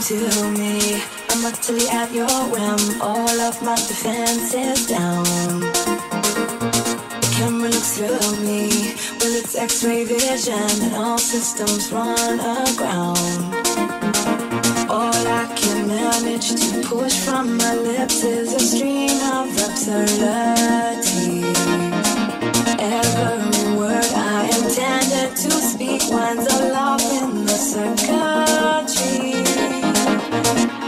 to me. I'm utterly at your whim, all of my defenses down. The camera looks through me, well it's X-ray vision, and all systems run aground. All I can manage to push from my lips is a stream of absurdity. Every word I intended to speak winds aloft in the circuitry.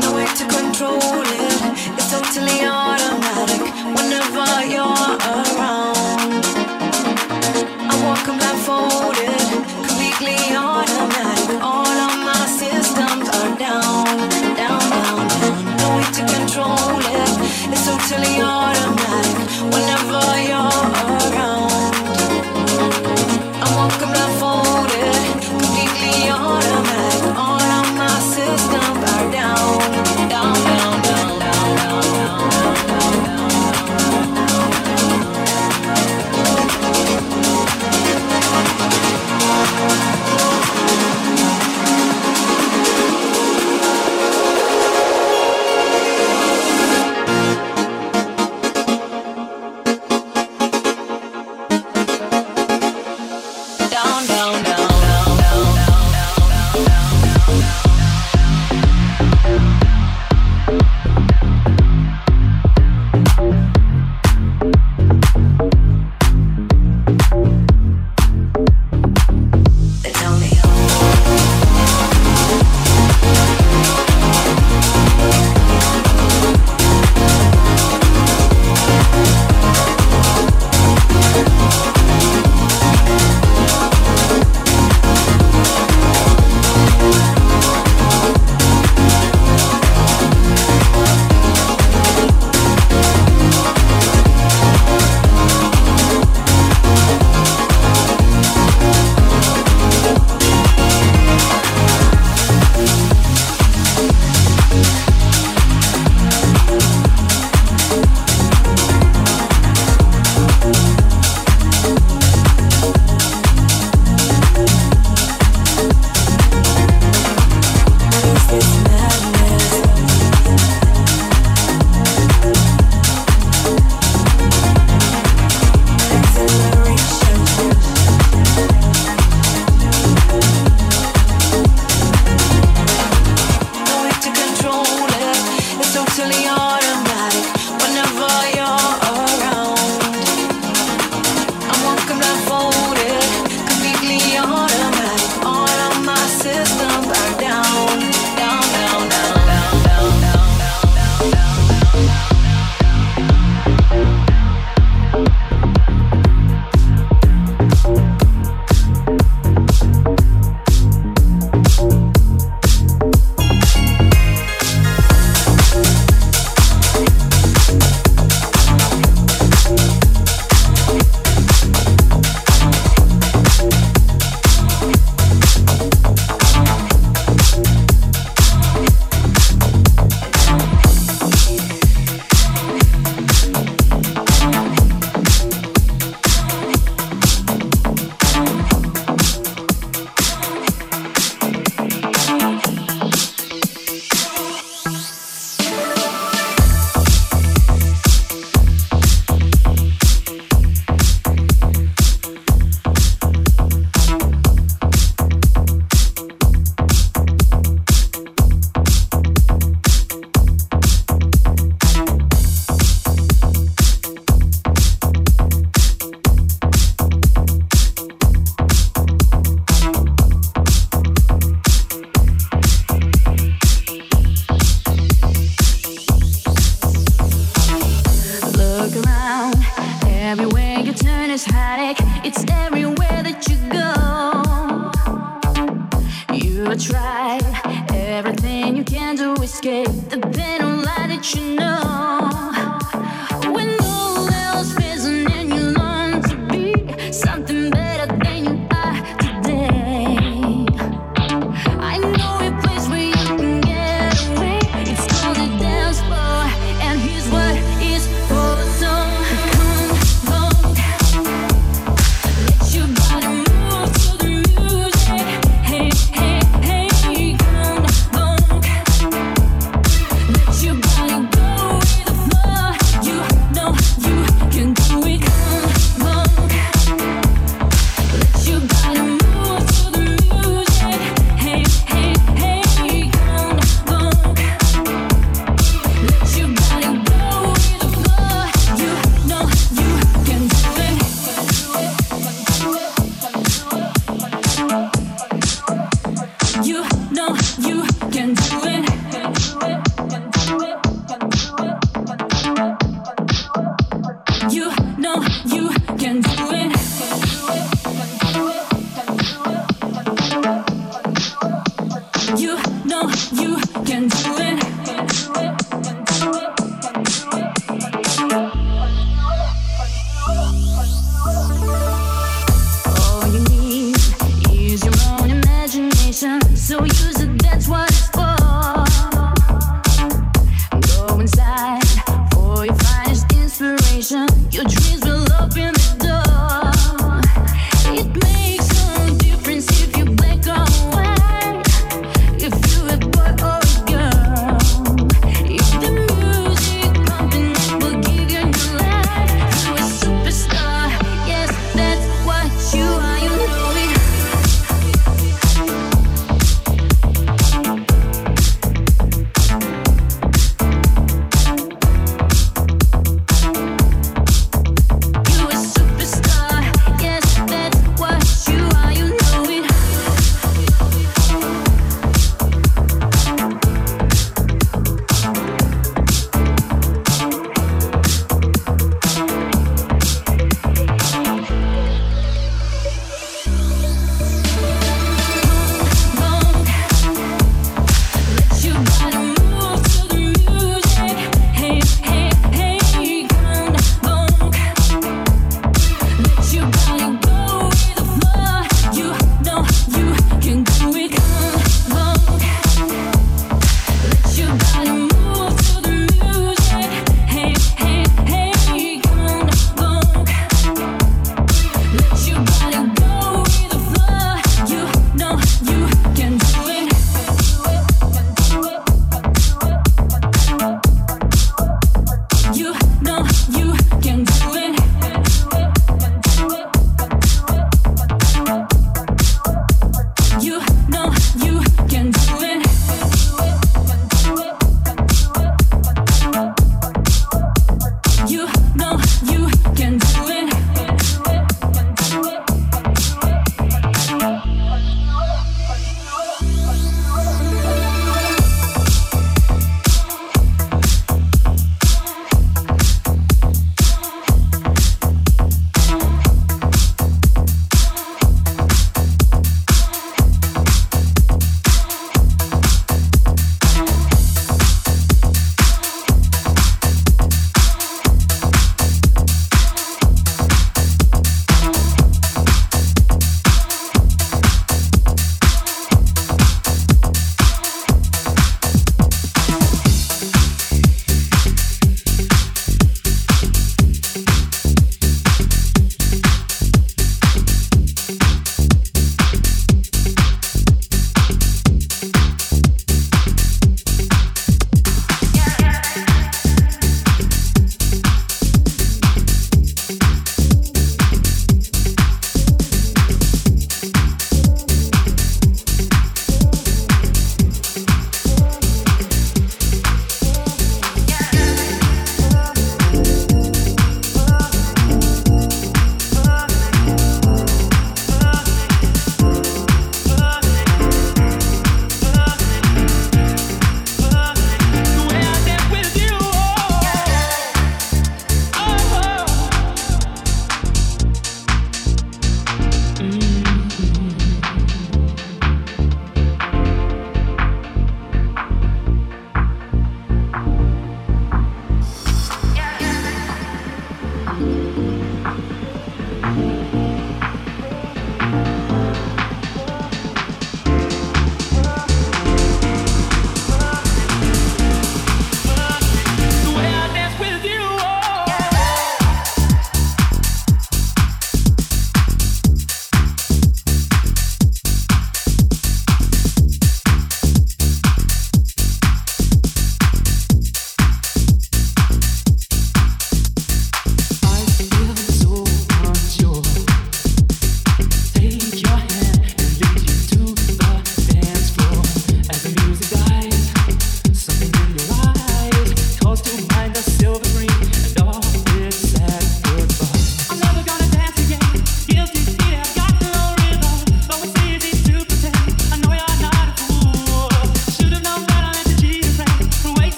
No way to control it, it's totally automatic whenever you're around. I'm walking blindfolded, completely automatic. All of my systems are down, down, down, down. No way to control it, it's totally automatic whenever you're around.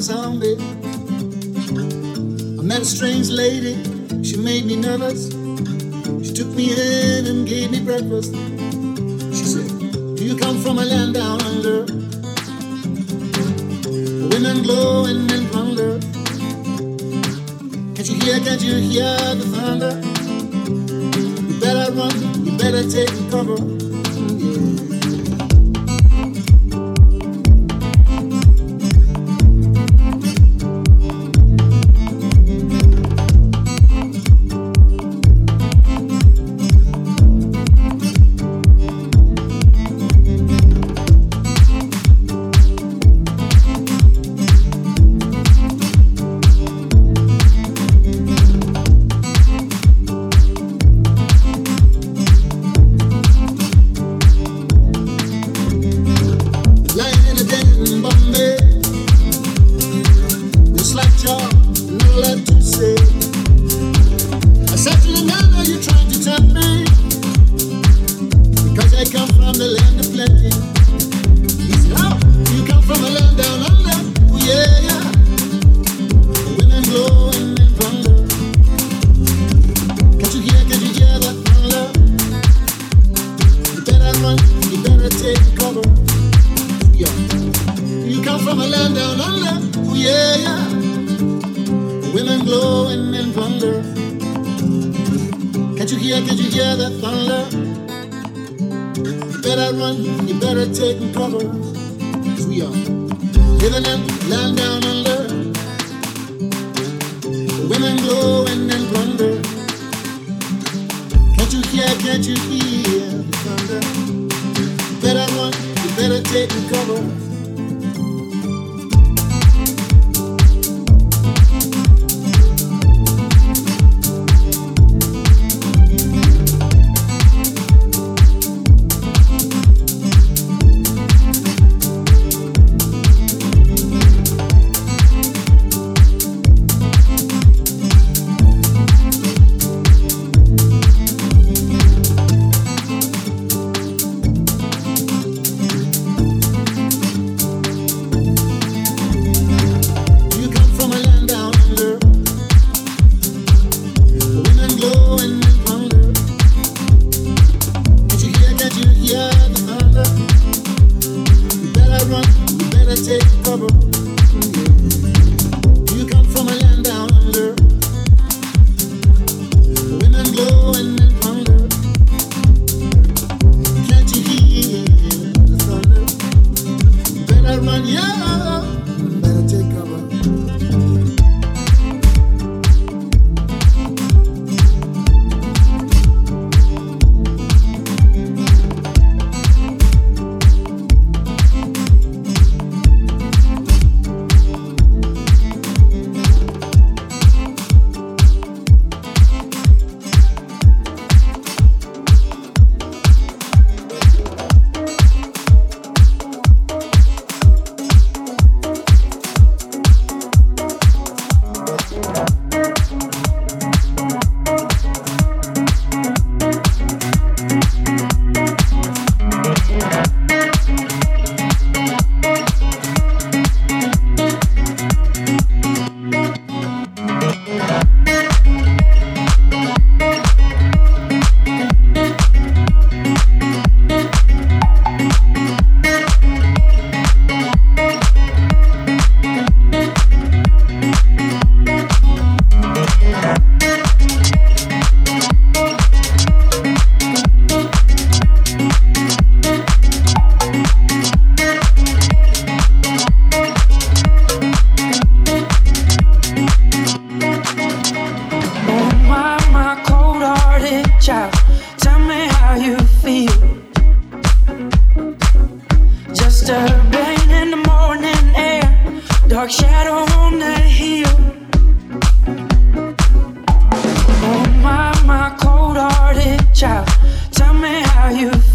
Zombie. I met a strange lady, she made me nervous. She took me in and gave me breakfast. She said, do you come from a land down under? Women glow and men plunder. Can't you hear the thunder? You better run, you better take cover. You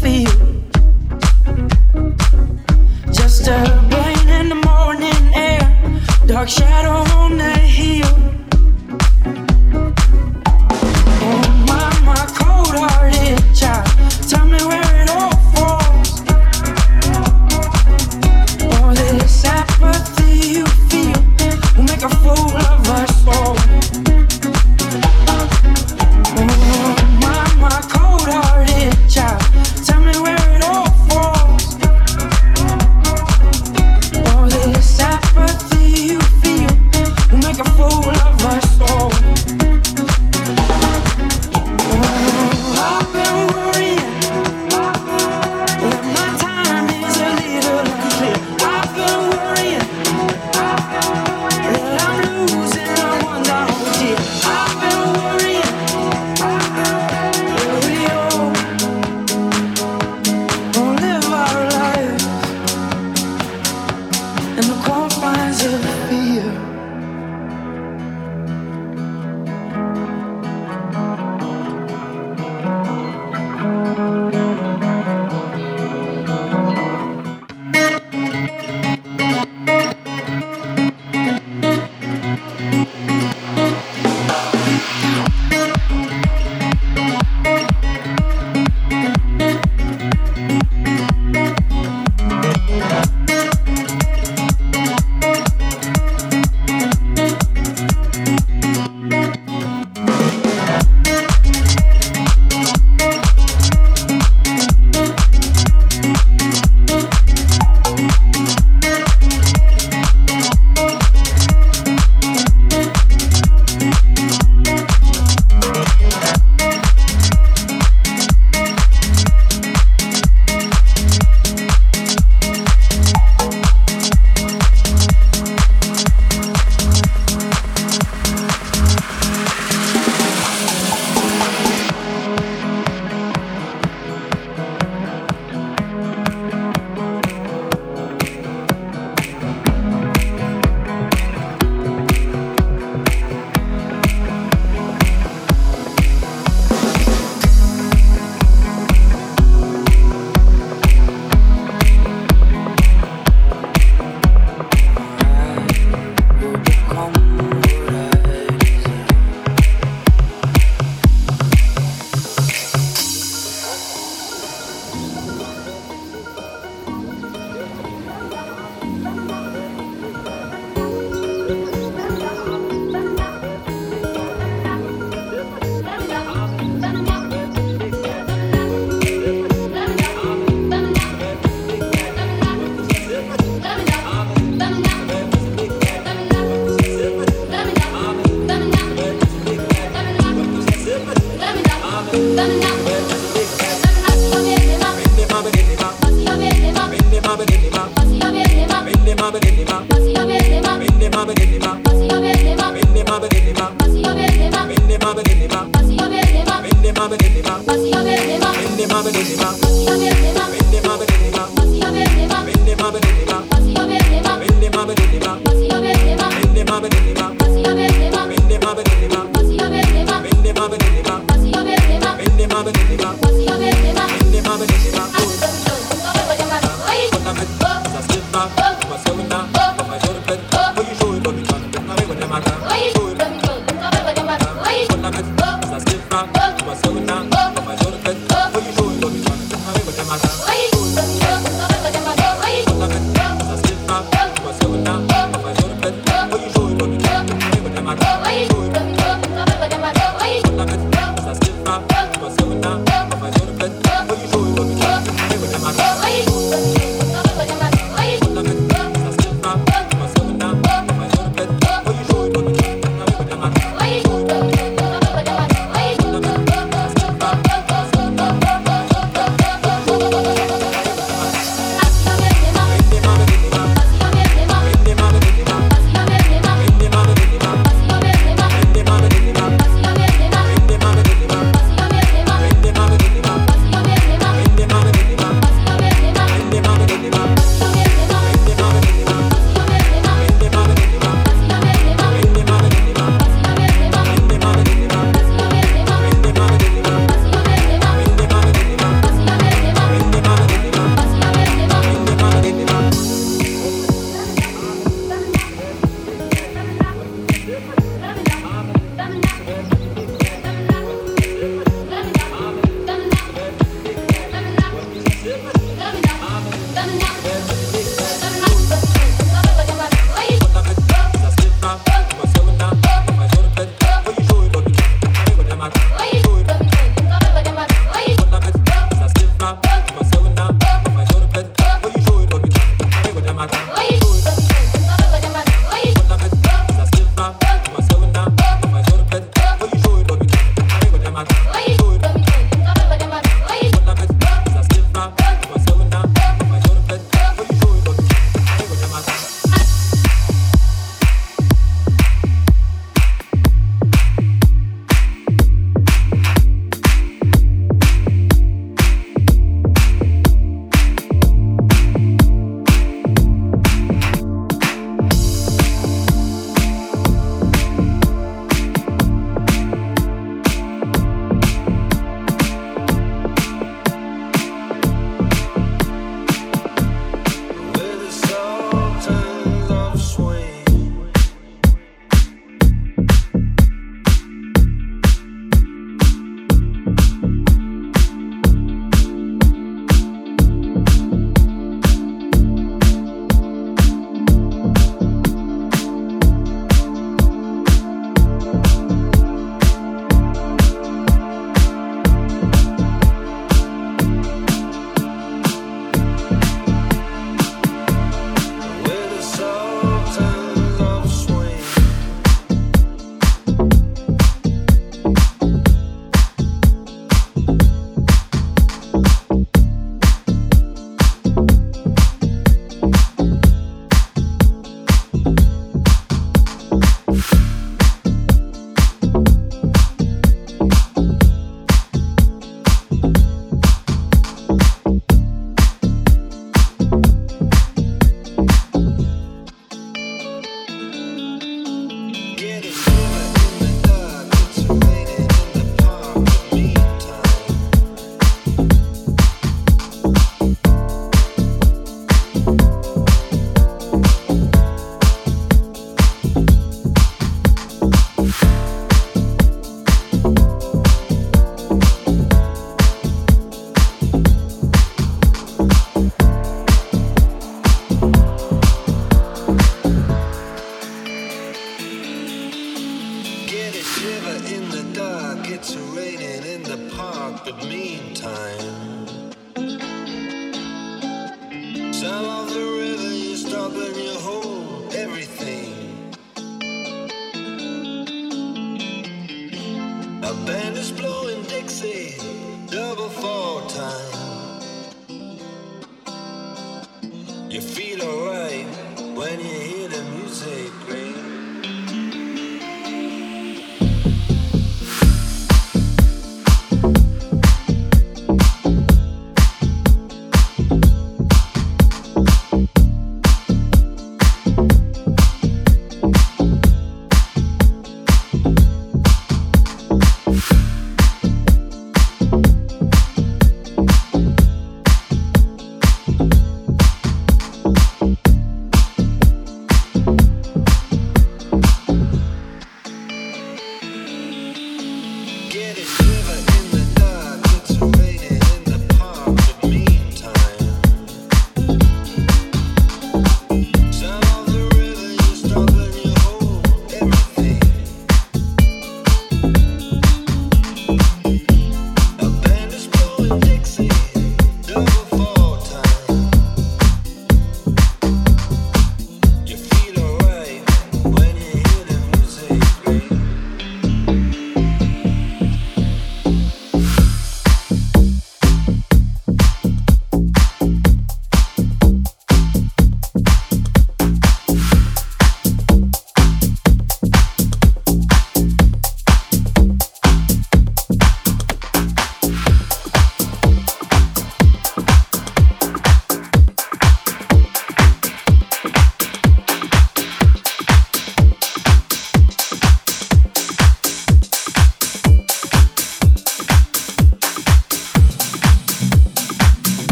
feel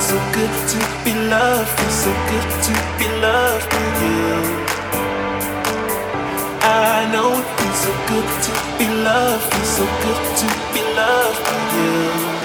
It's so good to be loved, feels so good to be loved by you. I know it feels so good to be loved, feels so good to be loved by you.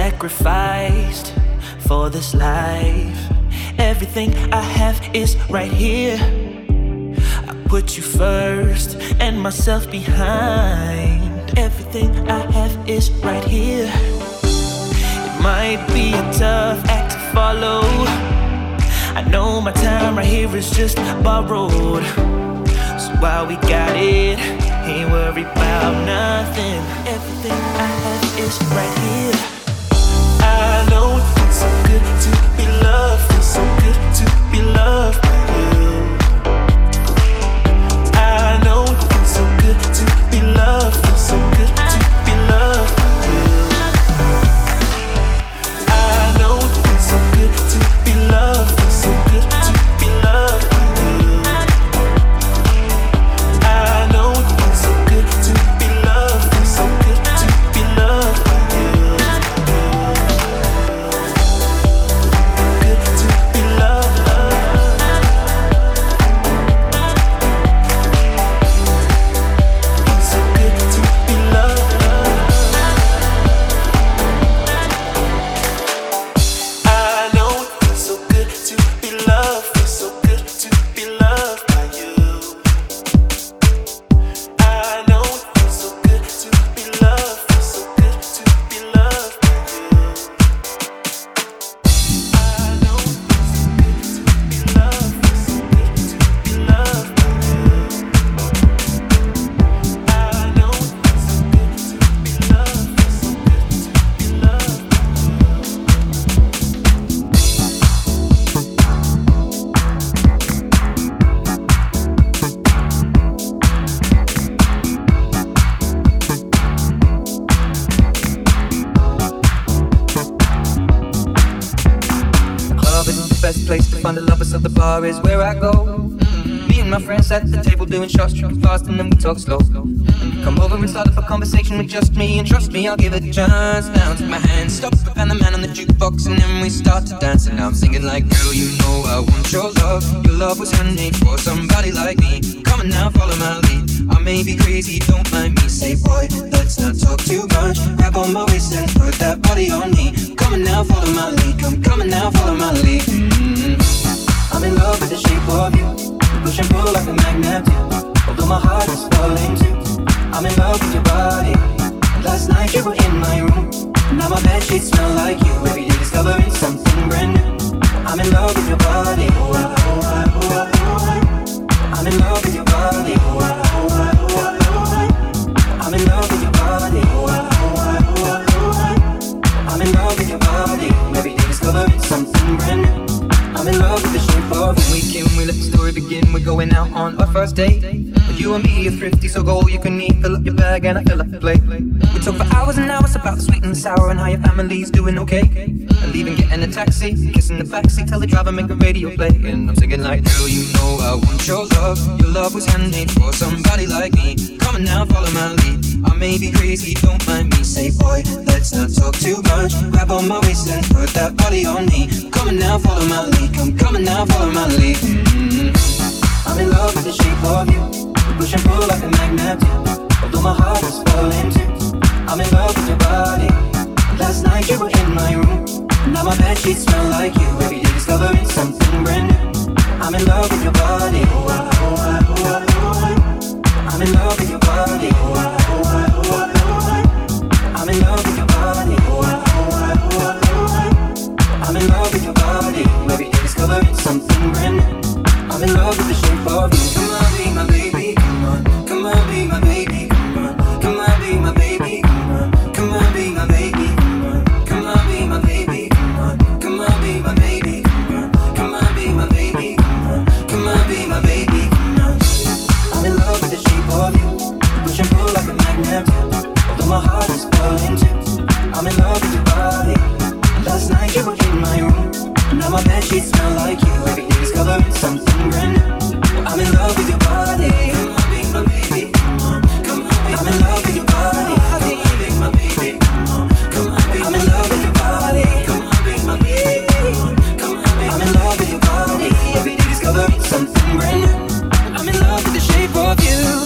Sacrificed for this life, everything I have is right here. I put you first and myself behind. Everything I have is right here. It might be a tough act to follow. I know my time right here is just borrowed. So while we got it, ain't worried about nothing. Everything I have is right here. I know it feels so good to be loved, feels so good to be loved by you. I know it feels so good to be loved, feels so good to be loved by you. I know it feels so good to be loved, feels so good to be loved by you. I know it feels so good to be loved, feels so good to be loved by you. Is where I go. Me and my friends at the table doing shots fast, and then we talk slow. Come over and start up a conversation with just me, and trust me, I'll give it a chance. Now take my hand, stop and the man on the jukebox, and then we start to dance. And now I'm singing like, girl, you know I want your love. Your love was handmade for somebody like me. Come on now, follow my lead. I may be crazy, don't mind me. Say, boy, let's not talk too much. Grab on my waist and put that body on me. Come on now, follow my lead. Come, come on now, follow my lead. I'm in love with the shape of you. You push and pull like a magnet do. Although my heart is falling too. I'm in love with your body. Last night you were in my room. Now my bed sheets smell like you. Every day discovering something brand new. I'm in love with your body. I'm in love with your body. I'm in love with your body. I'm in love with your body. Every day discovering something brand new. I'm in love with the shape of you. We can, we let the story begin. We're going out on our first date. But you and me are thrifty, so go all you can eat. Fill up your bag and I fill up the plate. We talk for hours and hours about the sweet and the sour and how your family's doing okay. And leaving, getting a taxi, kissing the backseat, tell the driver make the radio play. And I'm singing like, girl, you know I want your love. Your love was handmade for somebody like me. Come on now, follow my lead. I may be crazy, don't mind me. Say, boy, let's not talk too much. Grab on my waist and put that body on me. Come on now, follow my lead. I'm coming now, follow my lead. I'm in love with the shape of you. You push and pull like a magnet do. Although my heart is falling too. I'm in love with your body. Last night you were in my room. Now my bed sheets smell like you. Every day discovering something brand new. I'm in love with your body. I'm in love with your body. I'll do the shape of you. Come on, be my baby, come on. Come on, be my baby, come on. Come on, be my baby, come on. Come on, be my baby, come on. Come on, be my baby, come on. Come on, be my baby, come on. Come on, be my baby, come on. Come on, be my baby, come on. I'm in love with the shape of you. Push and pull like a magnet. Although my heart is falling too. I'm in love with your body. Last night you were in my room. Now my bed sheets smell like you. Every day discovering something brand new. I'm in love with your body. Come on, be my baby. Come on, come on. I'm in love with your body. Come on, be my baby. Come on, come on. I'm in love with your body. Come on, be my baby. Come on, come on. I'm in love with your body. Every day discovering something brand new. I'm in love with the shape of you.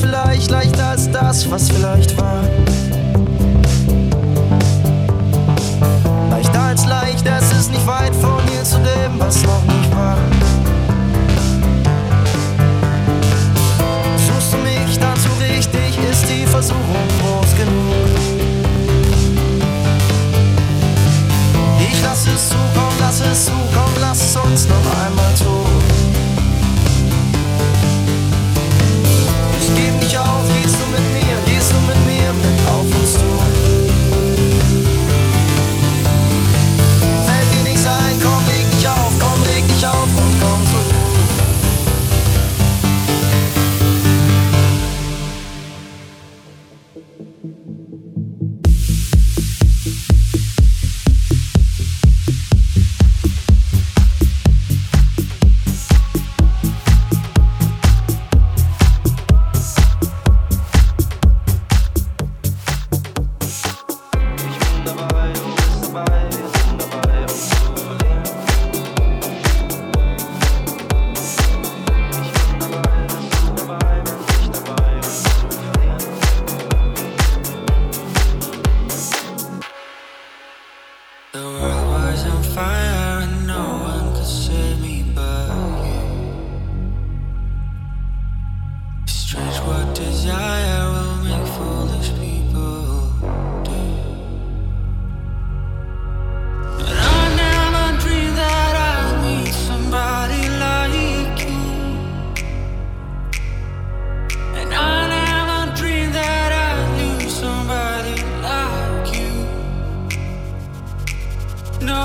Vielleicht leichter als das, was vielleicht war. desire will make foolish people do. But I never dreamed that I'd meet somebody like you. And I never dreamed that I knew somebody like you. No.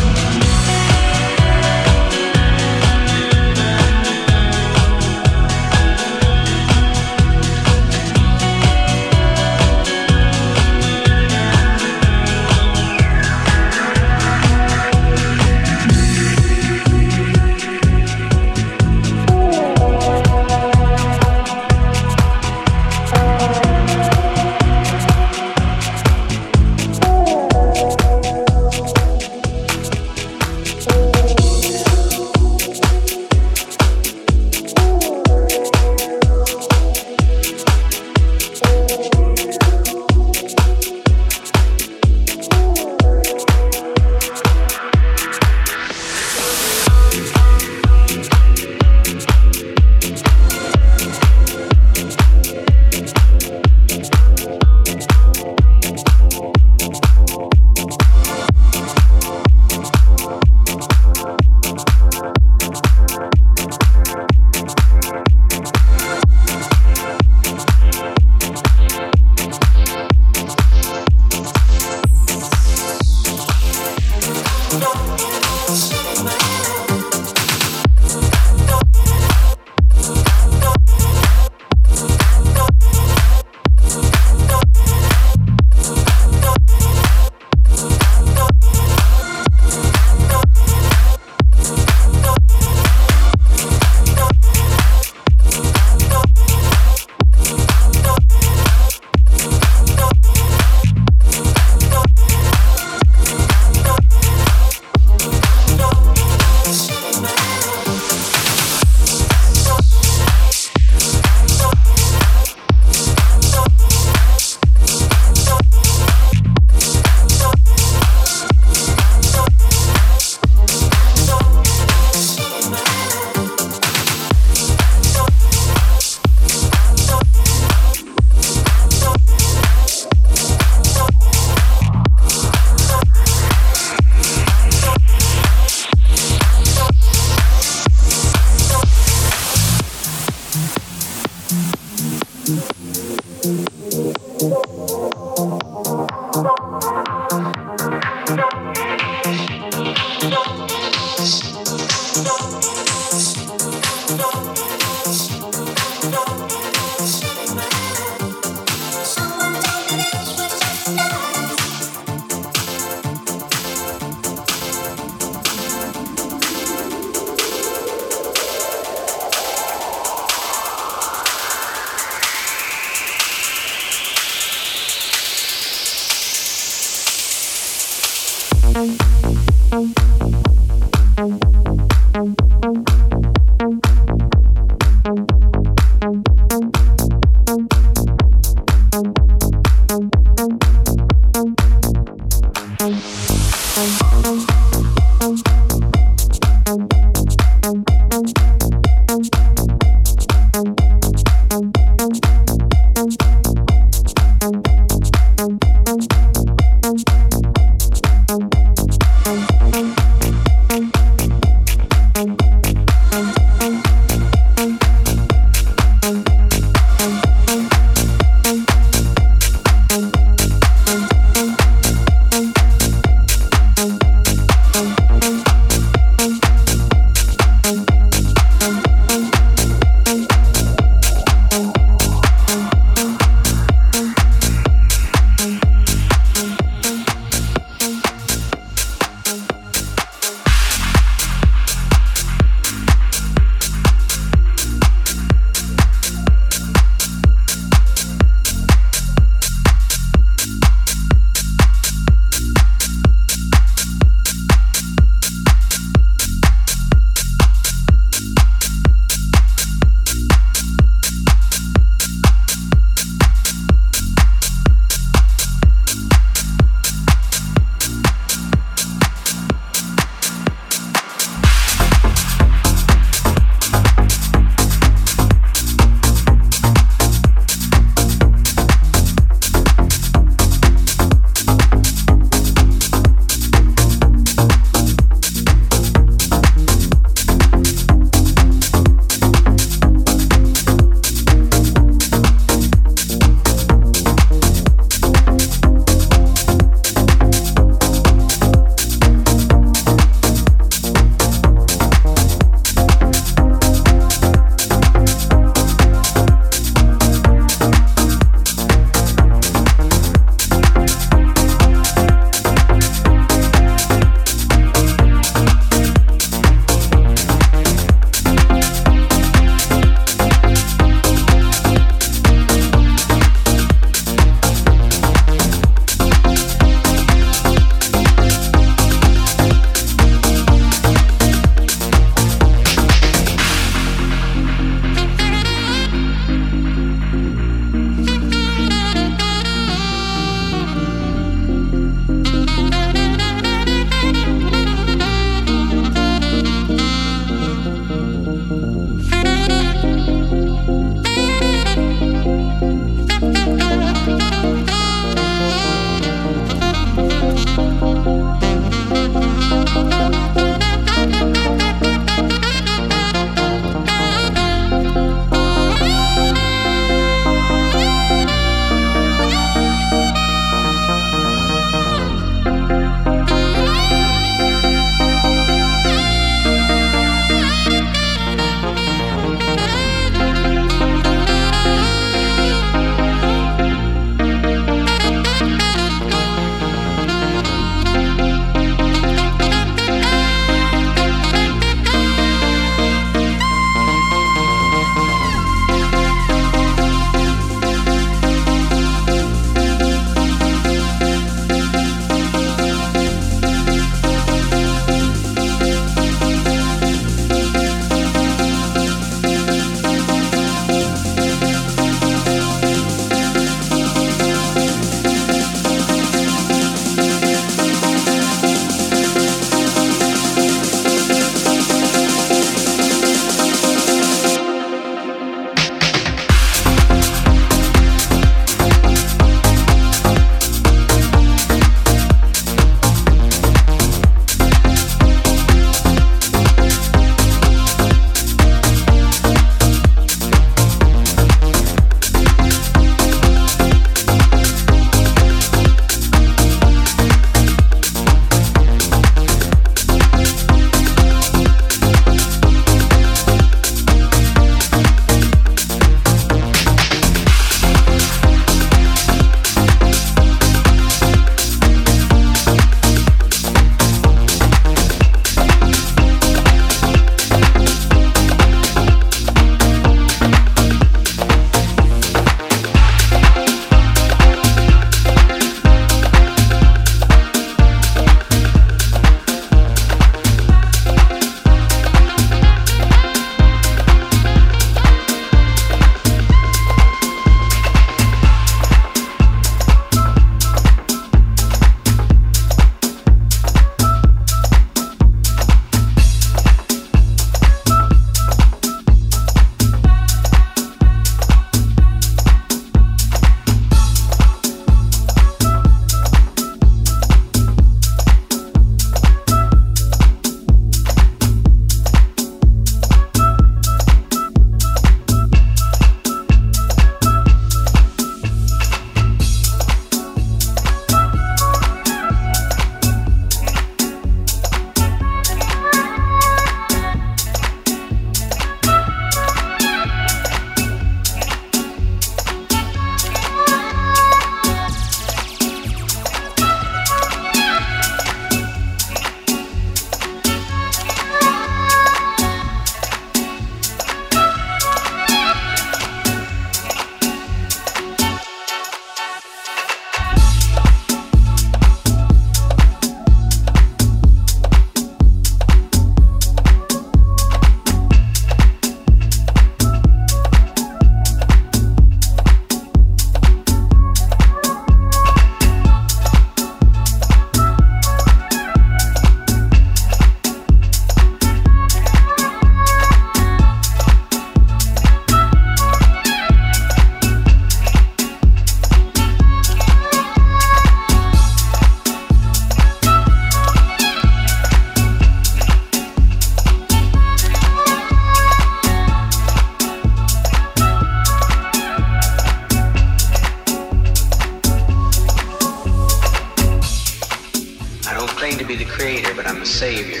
be the creator, but I'm a savior.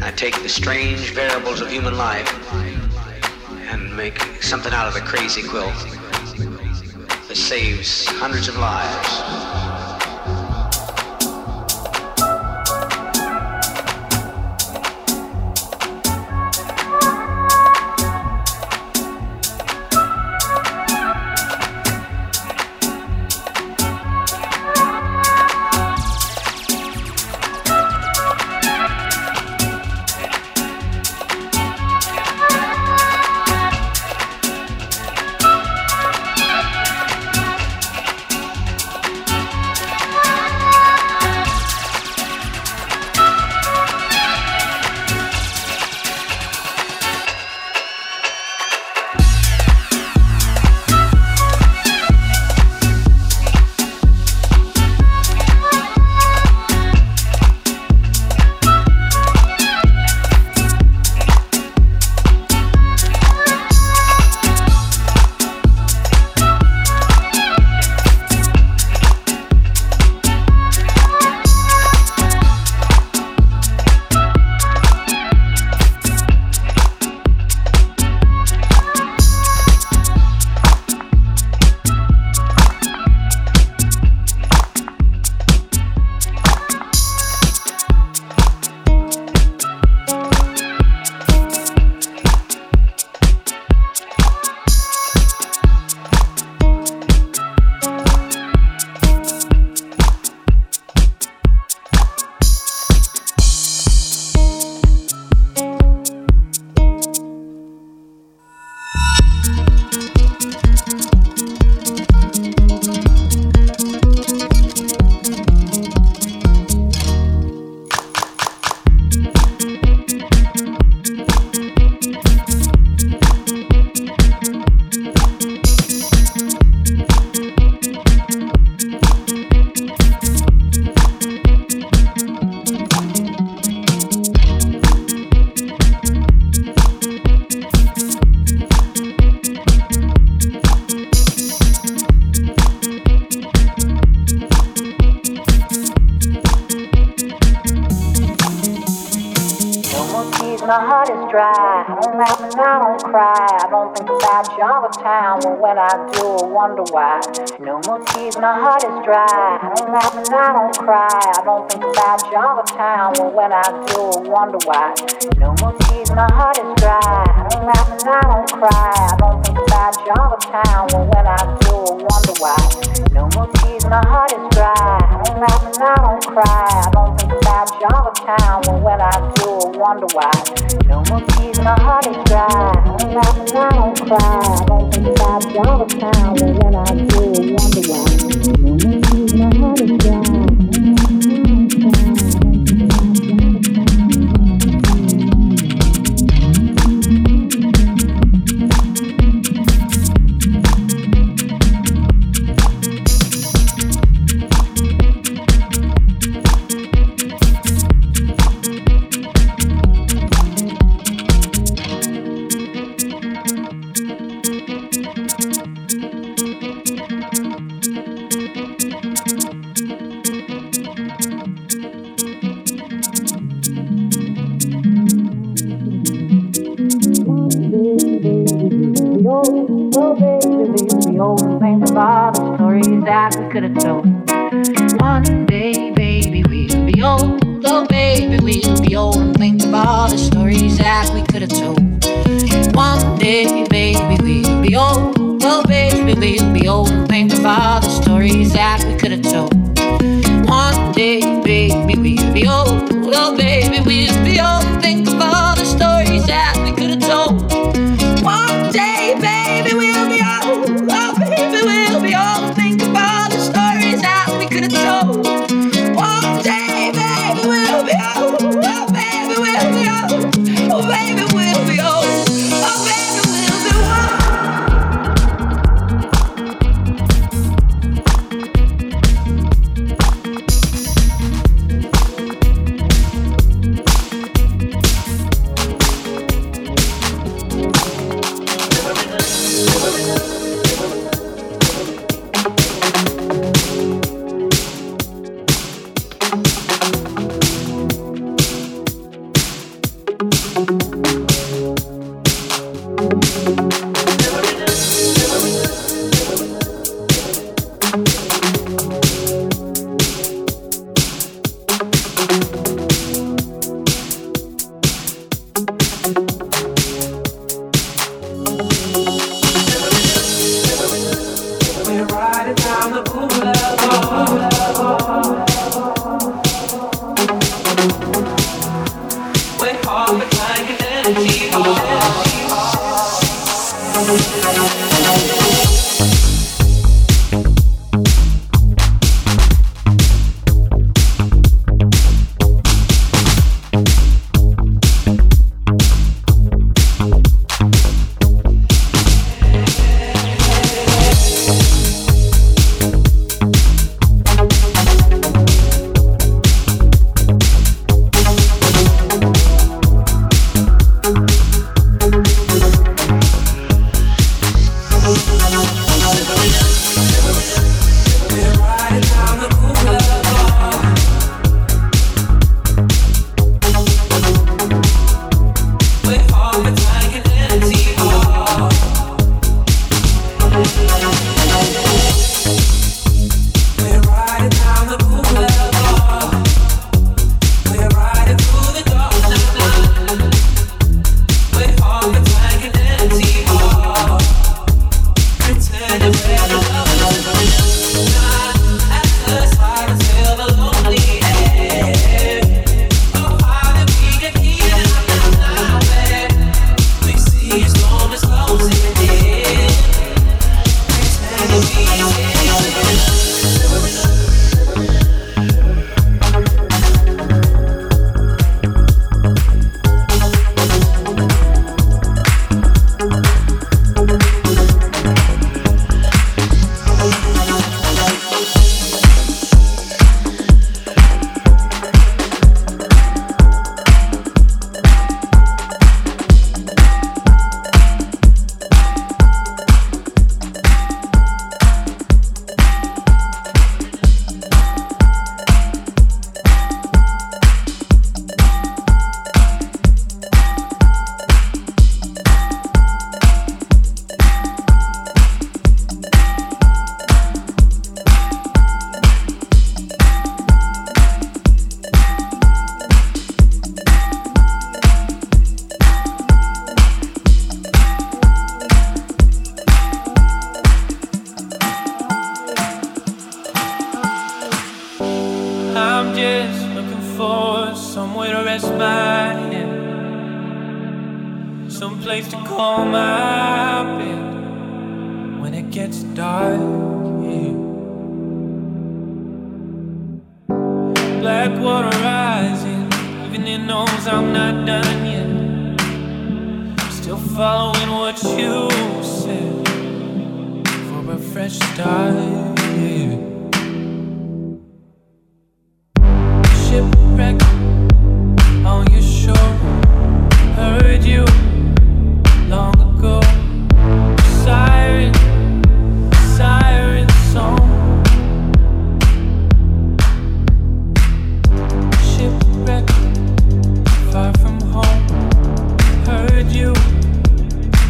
I take the strange variables of human life and make something out of a crazy quilt that saves hundreds of lives.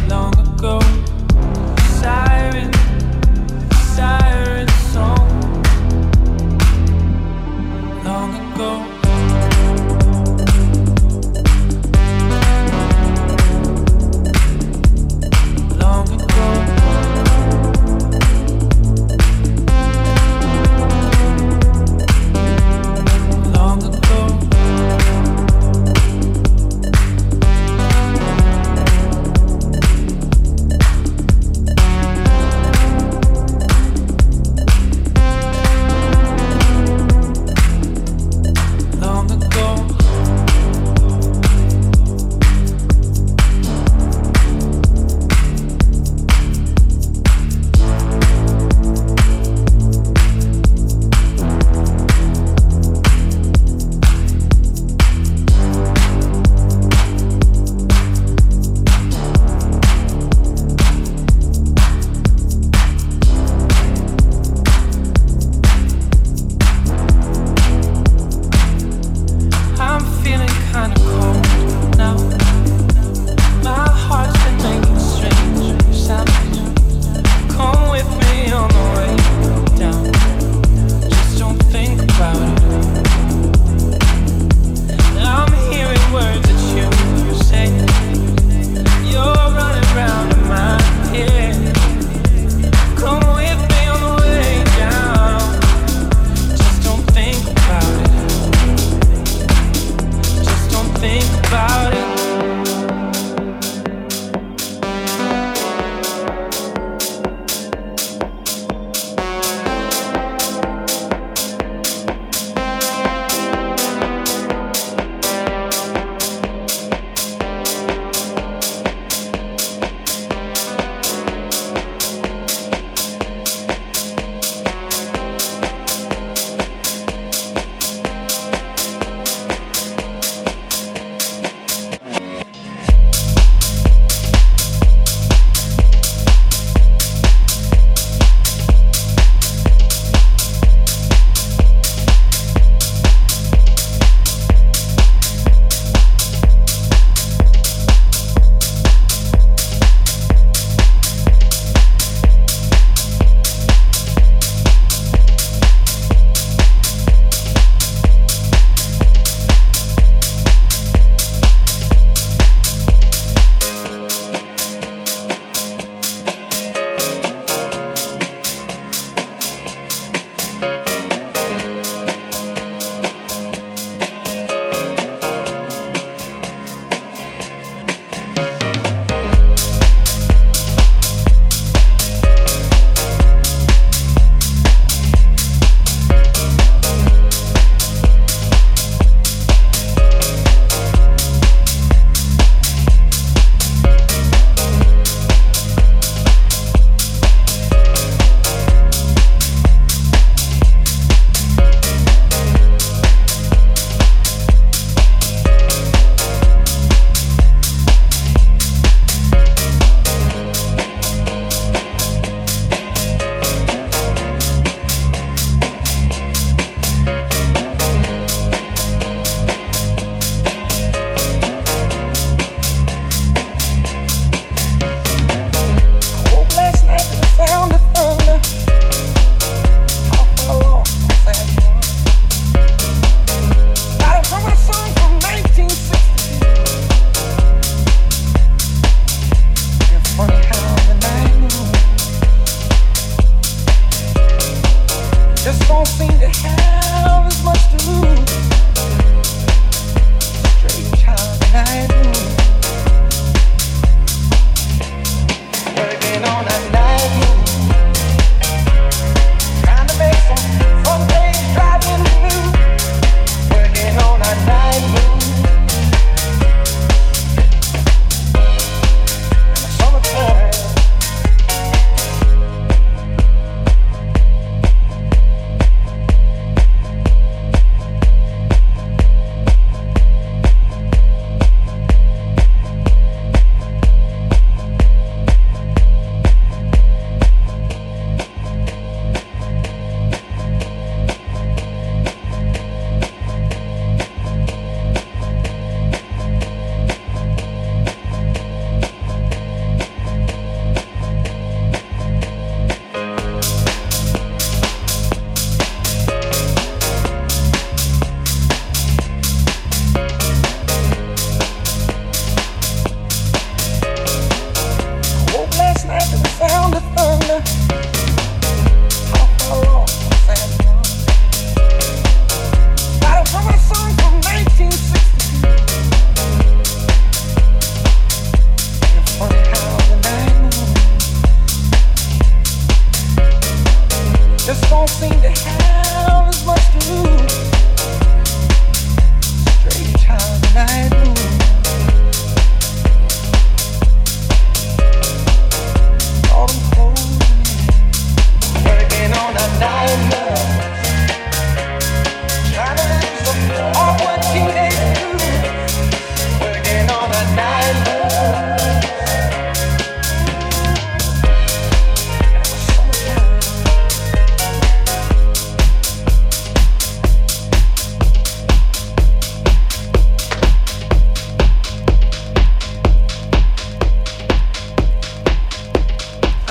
Long ago, siren, siren.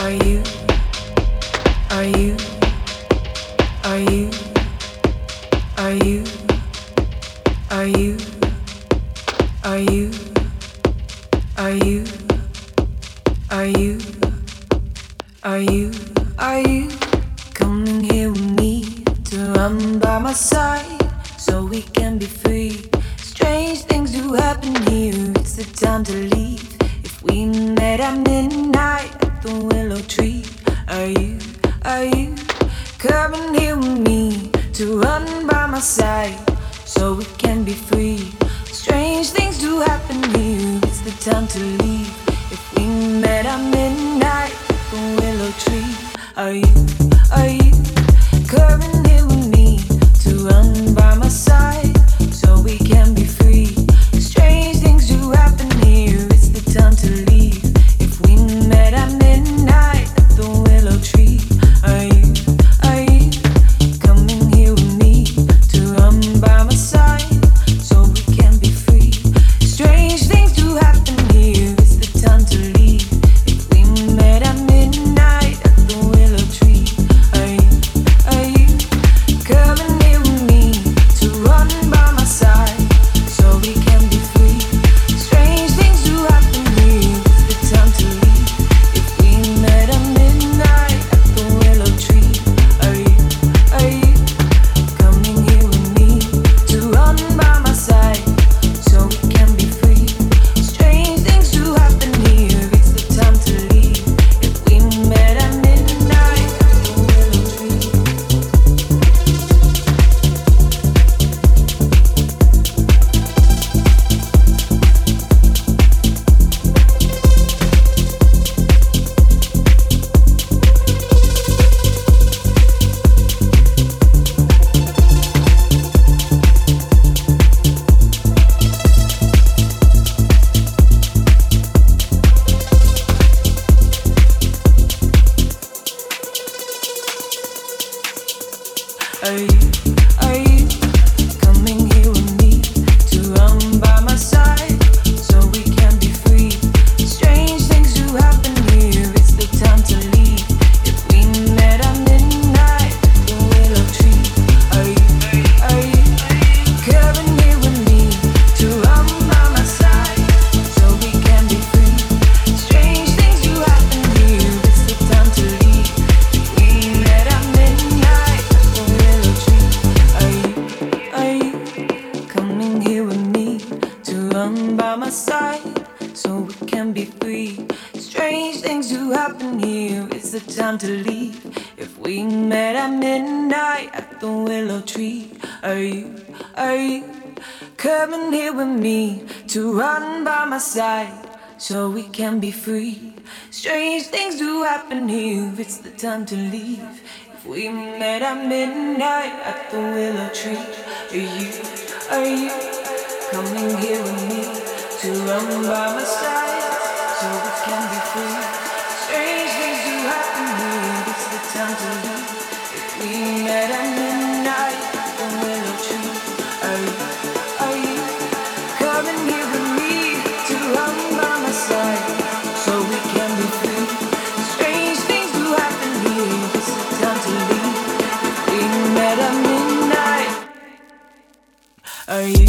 Are you coming here with me to run by my side so we can be free? Strange things do happen here. It's the time to leave. If we met at midnight at the willow tree, are you coming here with me to run by my side so we can be free? Strange things do happen here. It's the time to leave. If we met at midnight at the willow tree, are you coming here with me to run by my side so we can be free? Strange things do happen here. It's the time to leave. If we met at midnight at the willow tree, are you coming here with me to run by my side so we can be free? Strange things do happen here. It's the time to leave. If we met at midnight at the willow tree, are you coming here with me to run by my side so we can be free? Strange things do happen here. It's the time to leave. If we met at midnight at the willow tree, are you coming here with me to run by my side so we can be free? Strange things do happen here. It's the time to leave. If we met at midnight at the willow tree. Are you coming here with me to run by my side so we can be free? Strange things do happen here. It's the time to leave. If we met at midnight at the willow tree, are you coming here with me to run by my side so we can be free? Strange things do happen here. It's the time to leave. If we met at midnight at the willow tree, are you coming here with me to run by my side so we can be free? Strange things do happen here. It's the time to leave. If we met at midnight at the willow tree, are you coming here with me to run by my side so we can be free? Strange things do happen here. It's the time to leave. If we met at midnight at the willow tree, are you coming here with me to run by my side so we can be free? Strange things do happen here. It's the time to leave. If we met at midnight at the willow tree, are you coming here with me to run by my side so we can be free? Strange things do happen here. It's the time to leave. If we met at midnight, are you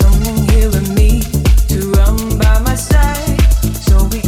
coming here with me to run by my side so we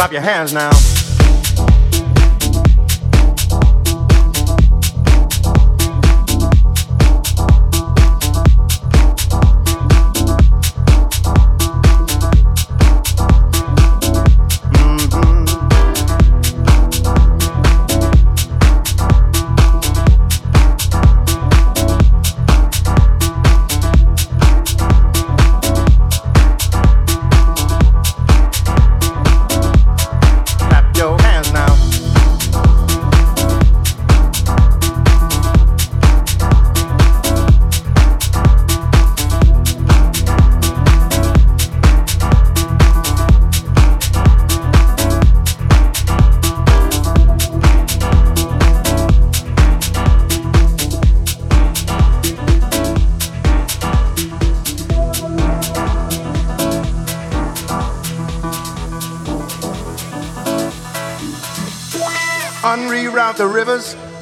clap your hands now. Unreroute the rivers,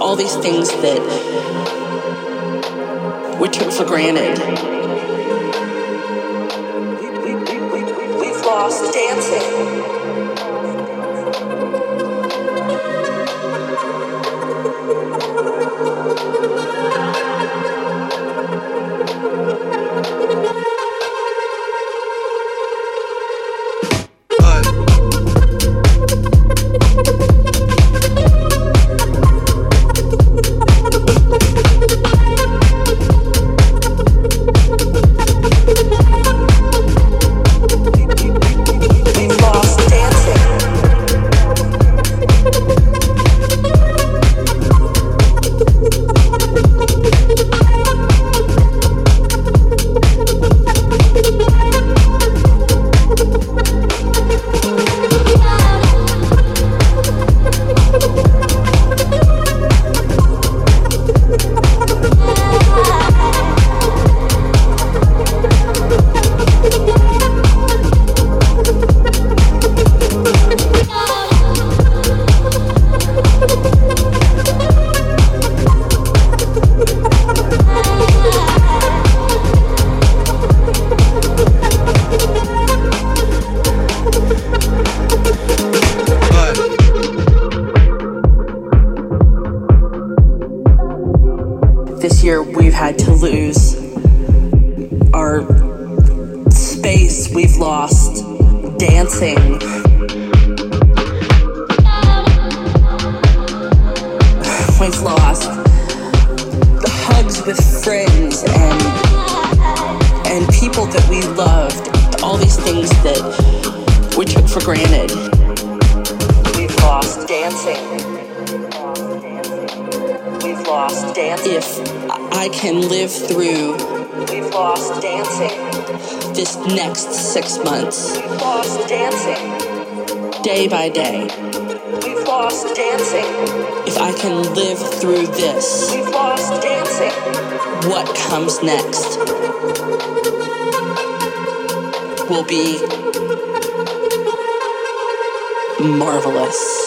All these things that we took for granted. We've lost dancing. This year we've had to lose our space, we've lost dancing. We've lost the hugs with friends and people that we loved, all these things that we took for granted. We've lost dancing. We've lost dancing. If I can live through, we've lost dancing. This next 6 months, we've lost dancing. day by day. We've lost dancing. If I can live through this, we've lost dancing. What comes next will be marvelous.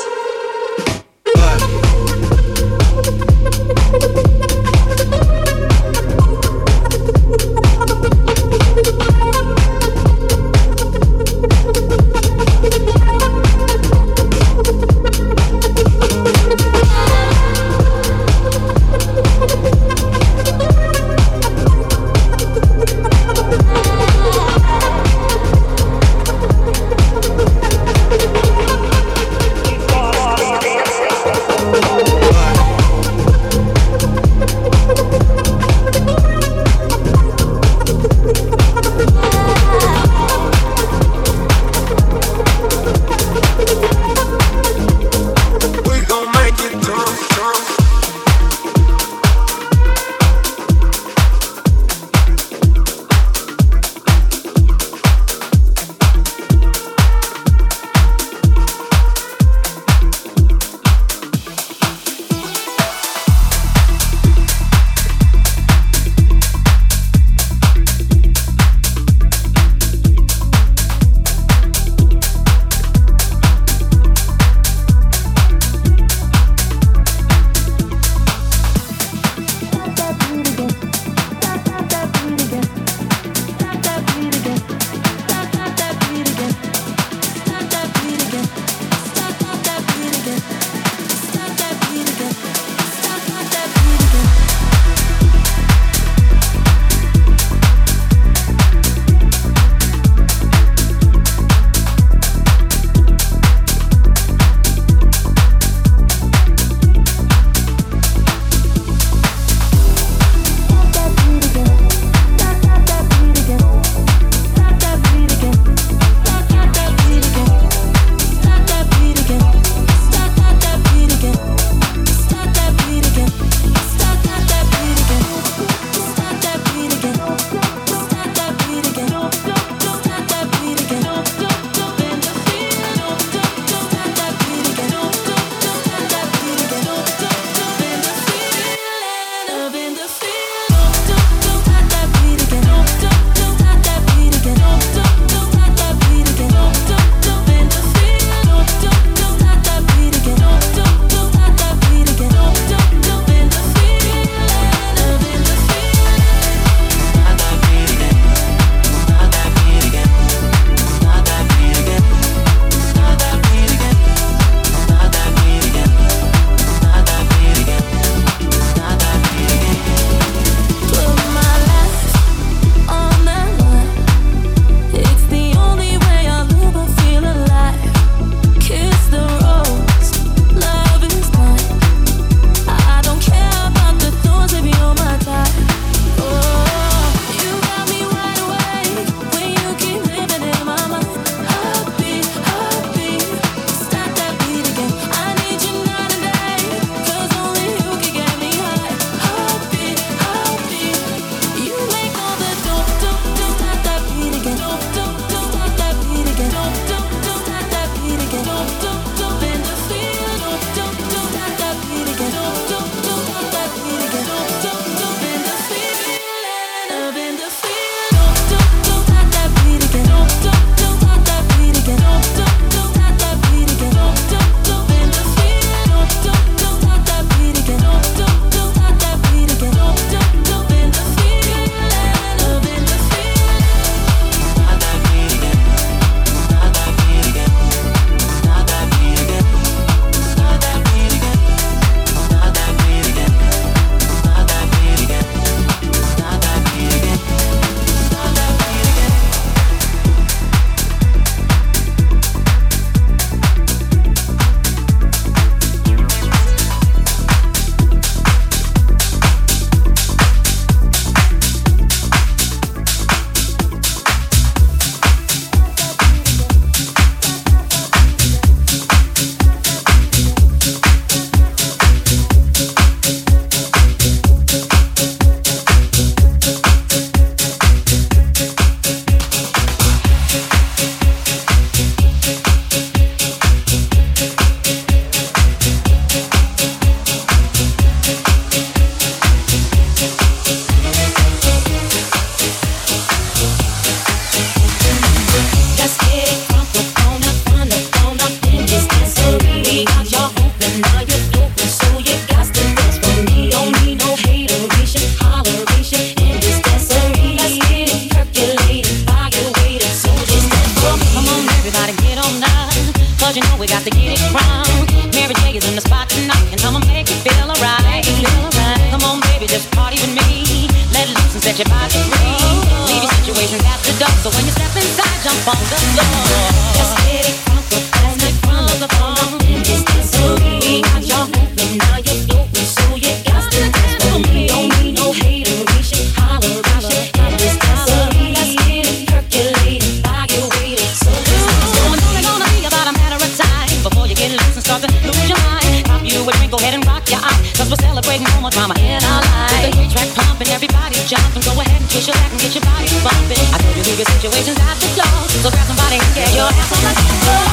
creating no more drama in our lives. With the great track pumping, everybody jumping. Go ahead and twist your back and get your body bumping. I told you leave your situations at the door, so grab somebody and get your ass on the floor.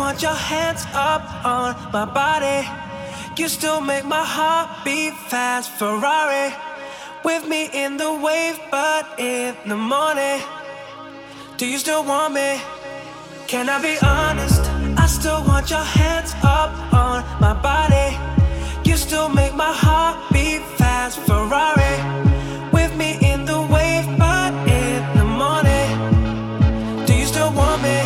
want your hands up on my body. You still make my heart beat fast. Ferrari with me in the wave, but in the morning, do you still want me? Can I be honest? I still want your hands up on my body. You still make my heart beat fast. Ferrari with me in the wave, but in the morning, do you still want me?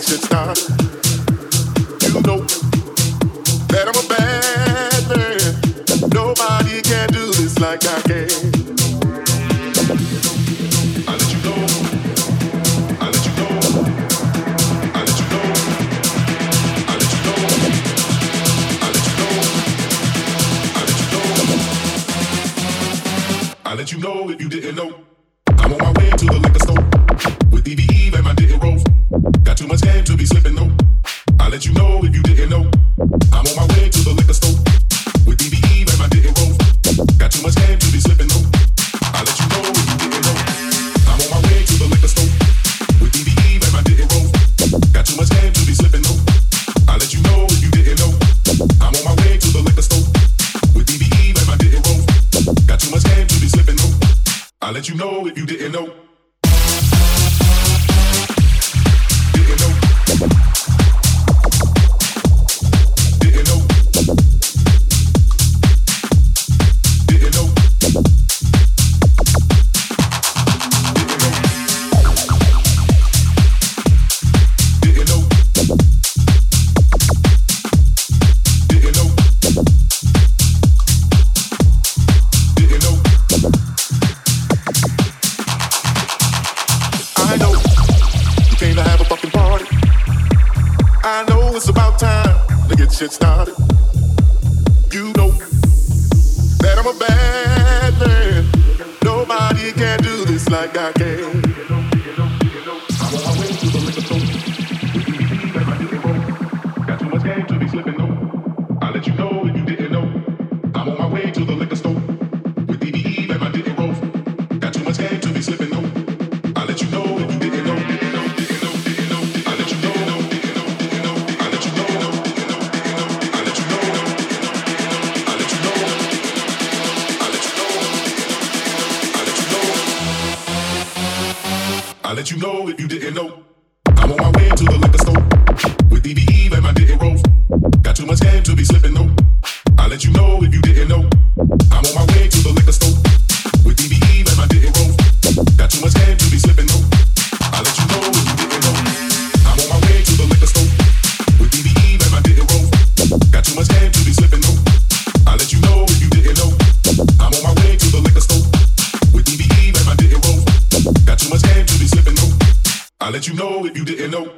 takes its time. You know that I'm a bad man. Nobody can do this like I can. I'll let you know if you didn't know. I'm on my way to the liquor store with DBE and my didn't roll. Got too much game to be slipping though. I'll let you know if you didn't know. I'm on my way to the liquor store with DBE and my didn't roll. Got too much game to be slipping though. I'll let you know if you didn't know. I'm on my way to the liquor store with DBE and my didn't roll. Got too much game to be slipping though. I'll let you know if you didn't know. I'm on my way to the liquor store with DBE and my didn't roll. Got too much game to be slipping, no. I'll let you know if you didn't know. Shit started. You know that I'm a bad man. Nobody can do this like I can. I'm on my way to the liquor store. Got too much game to be slipping though. I'll let you know if you didn't know. I'm on my way to the liquor store with DBE and my didn't roll. Got too much game to be slipping though. I'll let you know if you didn't know. I'll let you know if you didn't know. I'm on my way to the liquor store with DBE and my didn't roll. Got too much game to be slipping though. I'll let you know if you didn't know. I'm on my way to the liquor store with DBE and my didn't roll. Got too much game to be slipping though. I'll let you know if you didn't know. I'm on my way to the liquor store with DBE and my didn't roll. Got too much game to be slipping though. I'll let you know if you didn't know. I'm on my way to the liquor store with DBE and my didn't roll. Got too much game to be slipping, no. I'll let you know if you didn't know.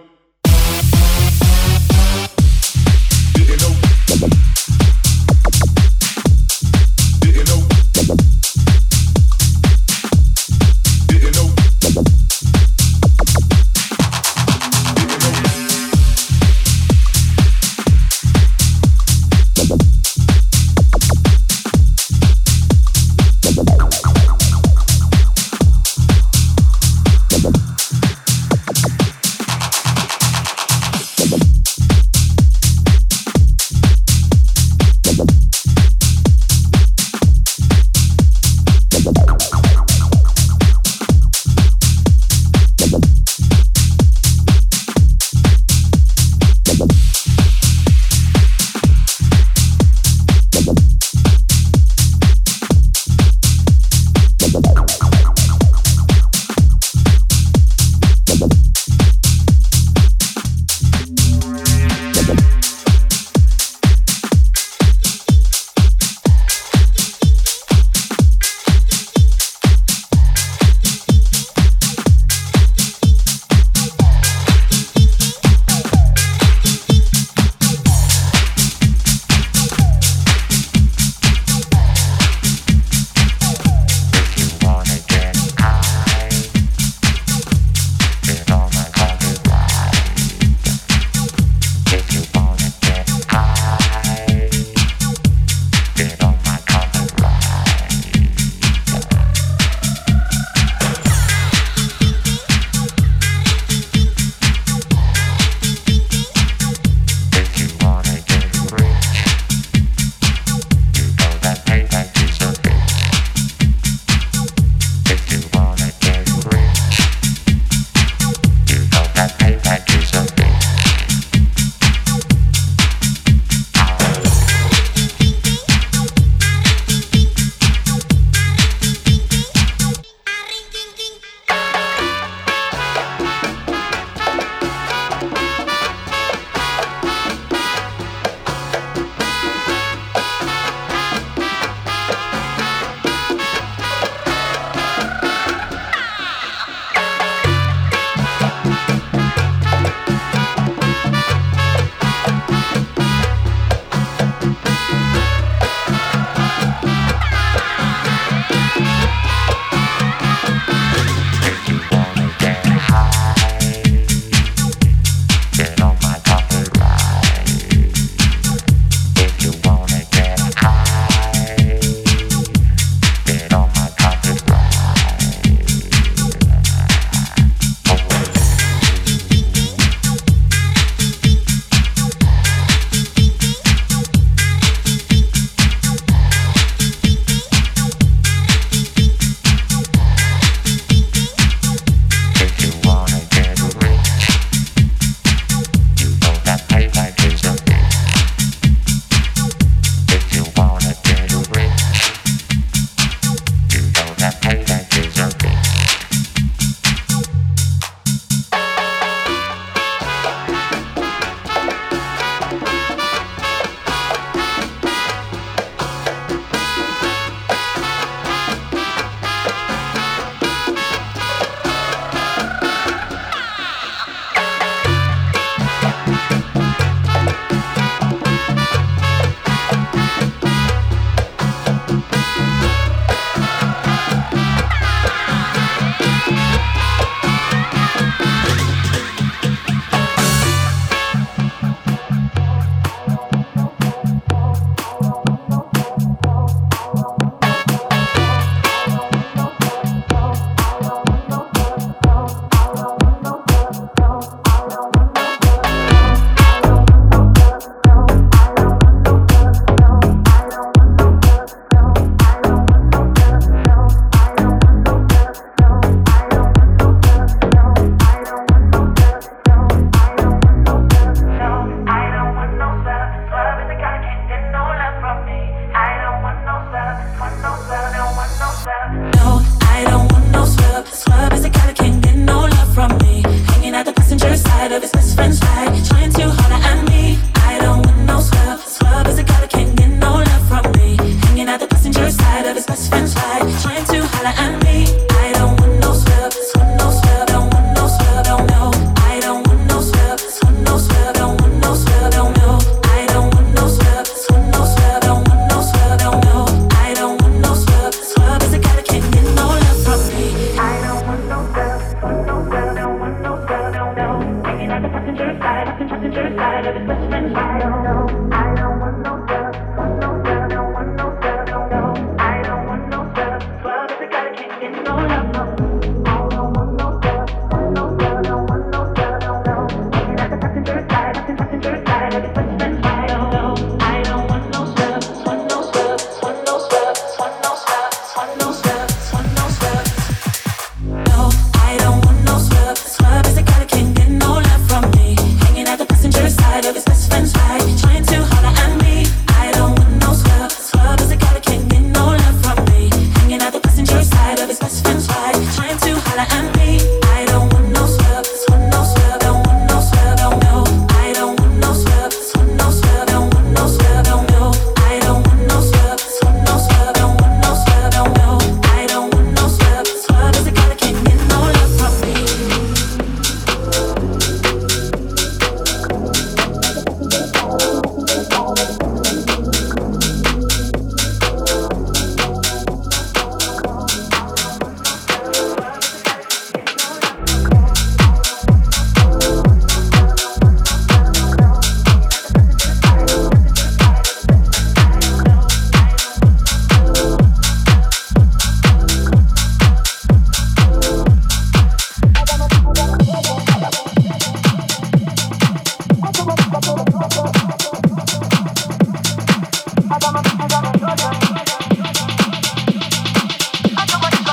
Didn't know. Didn't know. Didn't know. third side of his best friend. I don't know. I don't want no stuff. Don't want no stuff. Don't know. I don't want no stuff. But if the guy can't get no love, no. I don't want no stuff. Don't want no stuff. Don't know. Looking at the fucking third side, third side of his best friend. I don't know. I don't want no stuff. Want no stuff. Want no stuff. Want no stuff. Want no stuff. Want no stuff. No, I don't want no stuff. But if the guy can't get no love from me. Side of his best friend's right, trying to holler at me. I don't want no scrub, scrub is a guy that can't get no love from me. Hanging out the passenger side of his best friend's right, trying to holler at me. I don't want no scrub, want no scrub, don't want no scrub, don't know. I don't want no scrub, want no scrub, don't want no scrub, don't know. I don't want no scrub, want no scrub, don't want no scrub, don't know. I don't want no scrub, scrub is a guy that can't get no love from me. I get my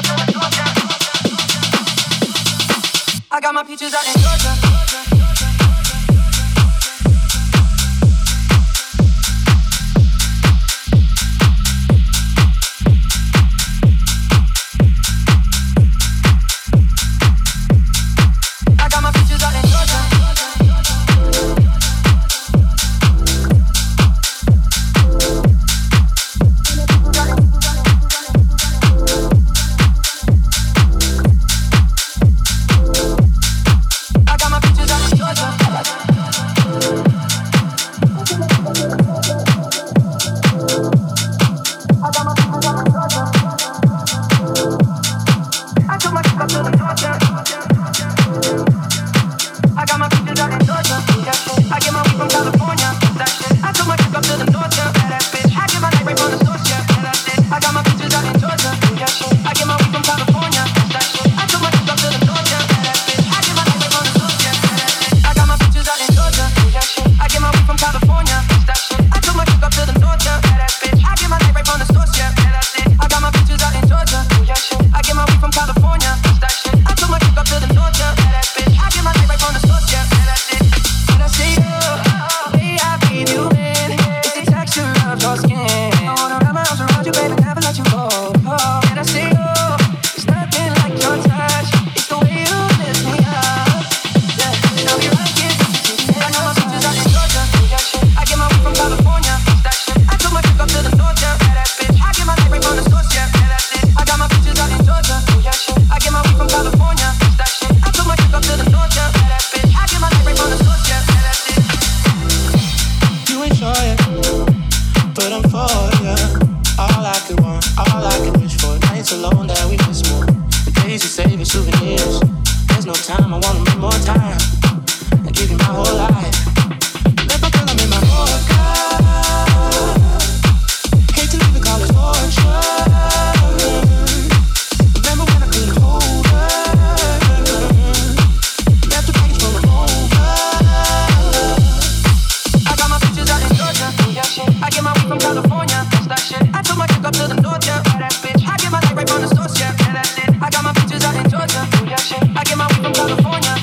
weed from California,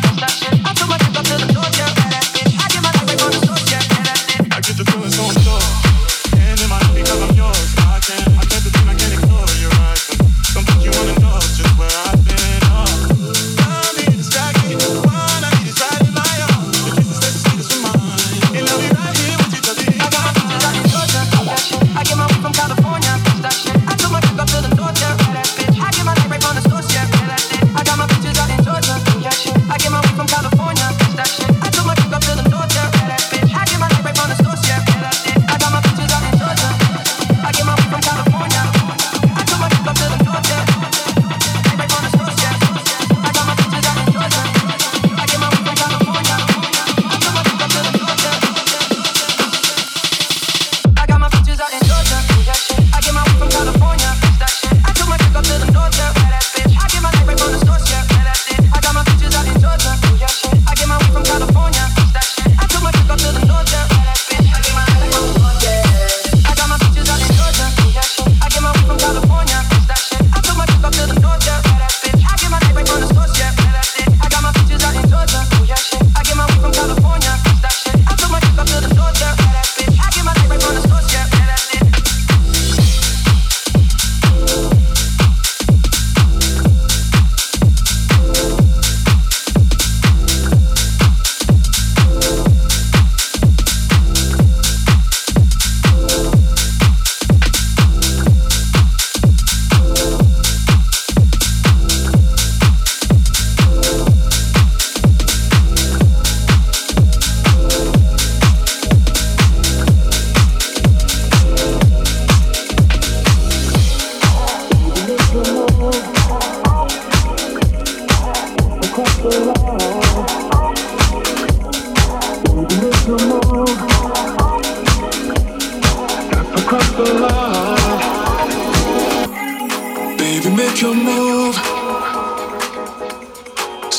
that's that shit.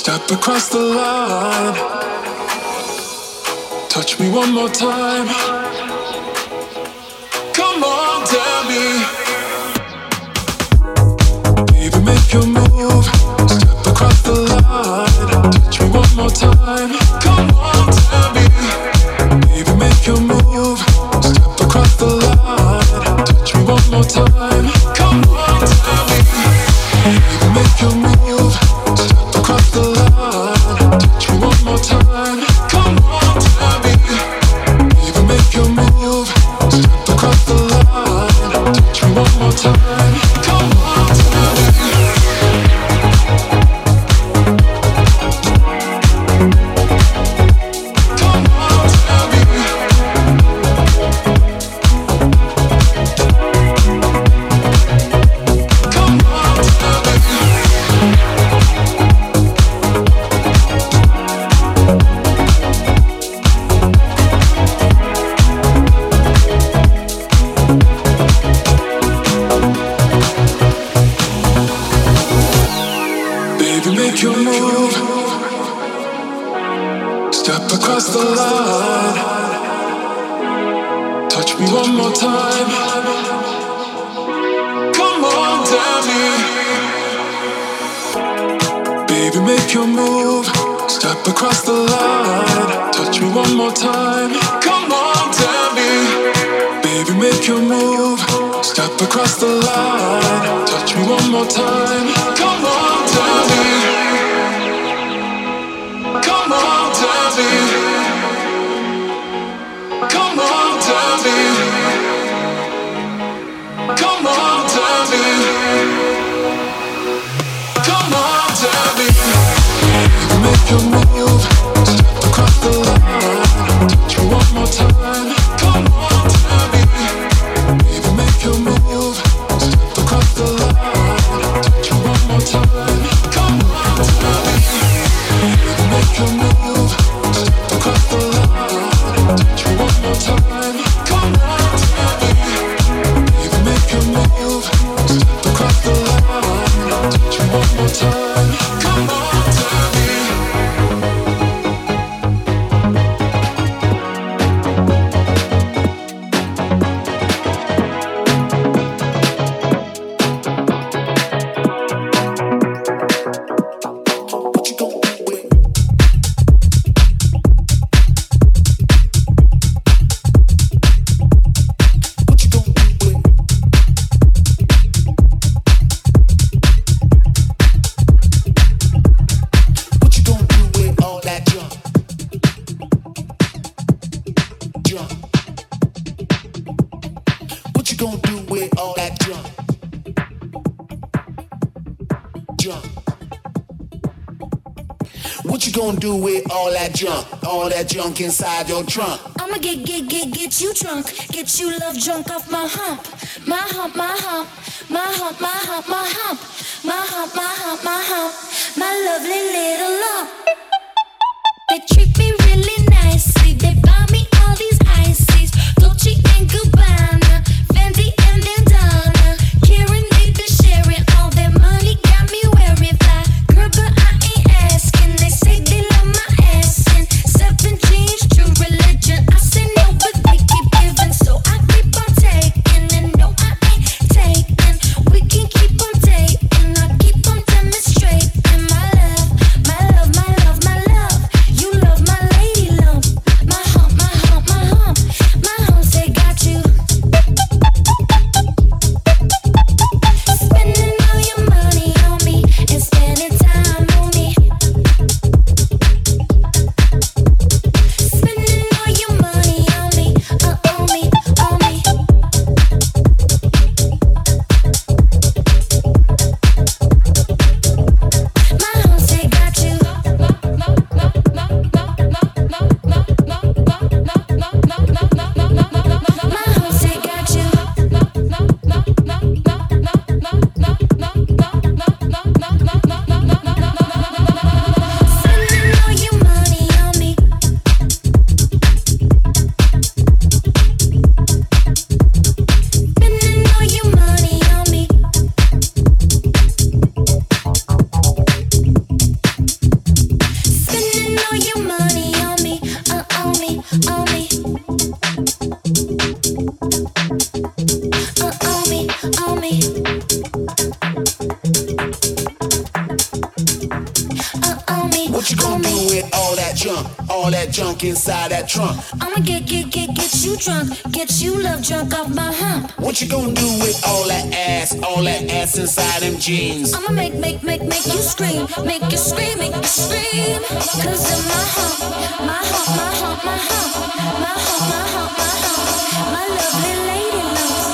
Step across the line. Touch me one more time. Come on, tell me. Baby, make your move. Step across the line. Touch me one more time. Come on, tell me. Baby, make your move. Step across the line. Touch me one more time. Come on, tell me. Baby, make your move. Step across the line. Touch me one more time. Come on, tell me. Baby, make your move. Step across the line. Touch me one more time. Come on, tell me. Junk inside your trunk. I'ma get you drunk, get you love drunk off my hump, my hump, my hump, my hump, my hump, my hump, my hump, my hump, my hump, my lovely little lump. They treat me really nicely, they buy me all these ices, Dolce and Gabbana, Fendi and Donna, Karen made the sharing, all their money got me wearing fly. Girl, but I ain't asking, they say they love my ass. Haven't changed your religion. I said no, but they keep giving, so I keep on taking, and no, I ain't taking. We can keep on dating, I keep on demonstrating my love, my love. What you gonna do with all that junk inside that trunk? I'ma get you drunk, get you love drunk off my hump. What you gonna do with all that ass inside them jeans? I'ma make you scream, make you scream, make you scream. 'Cause in my hump, my hump, my hump, my hump, my hump, my hump, my hump, my lovely lady loves.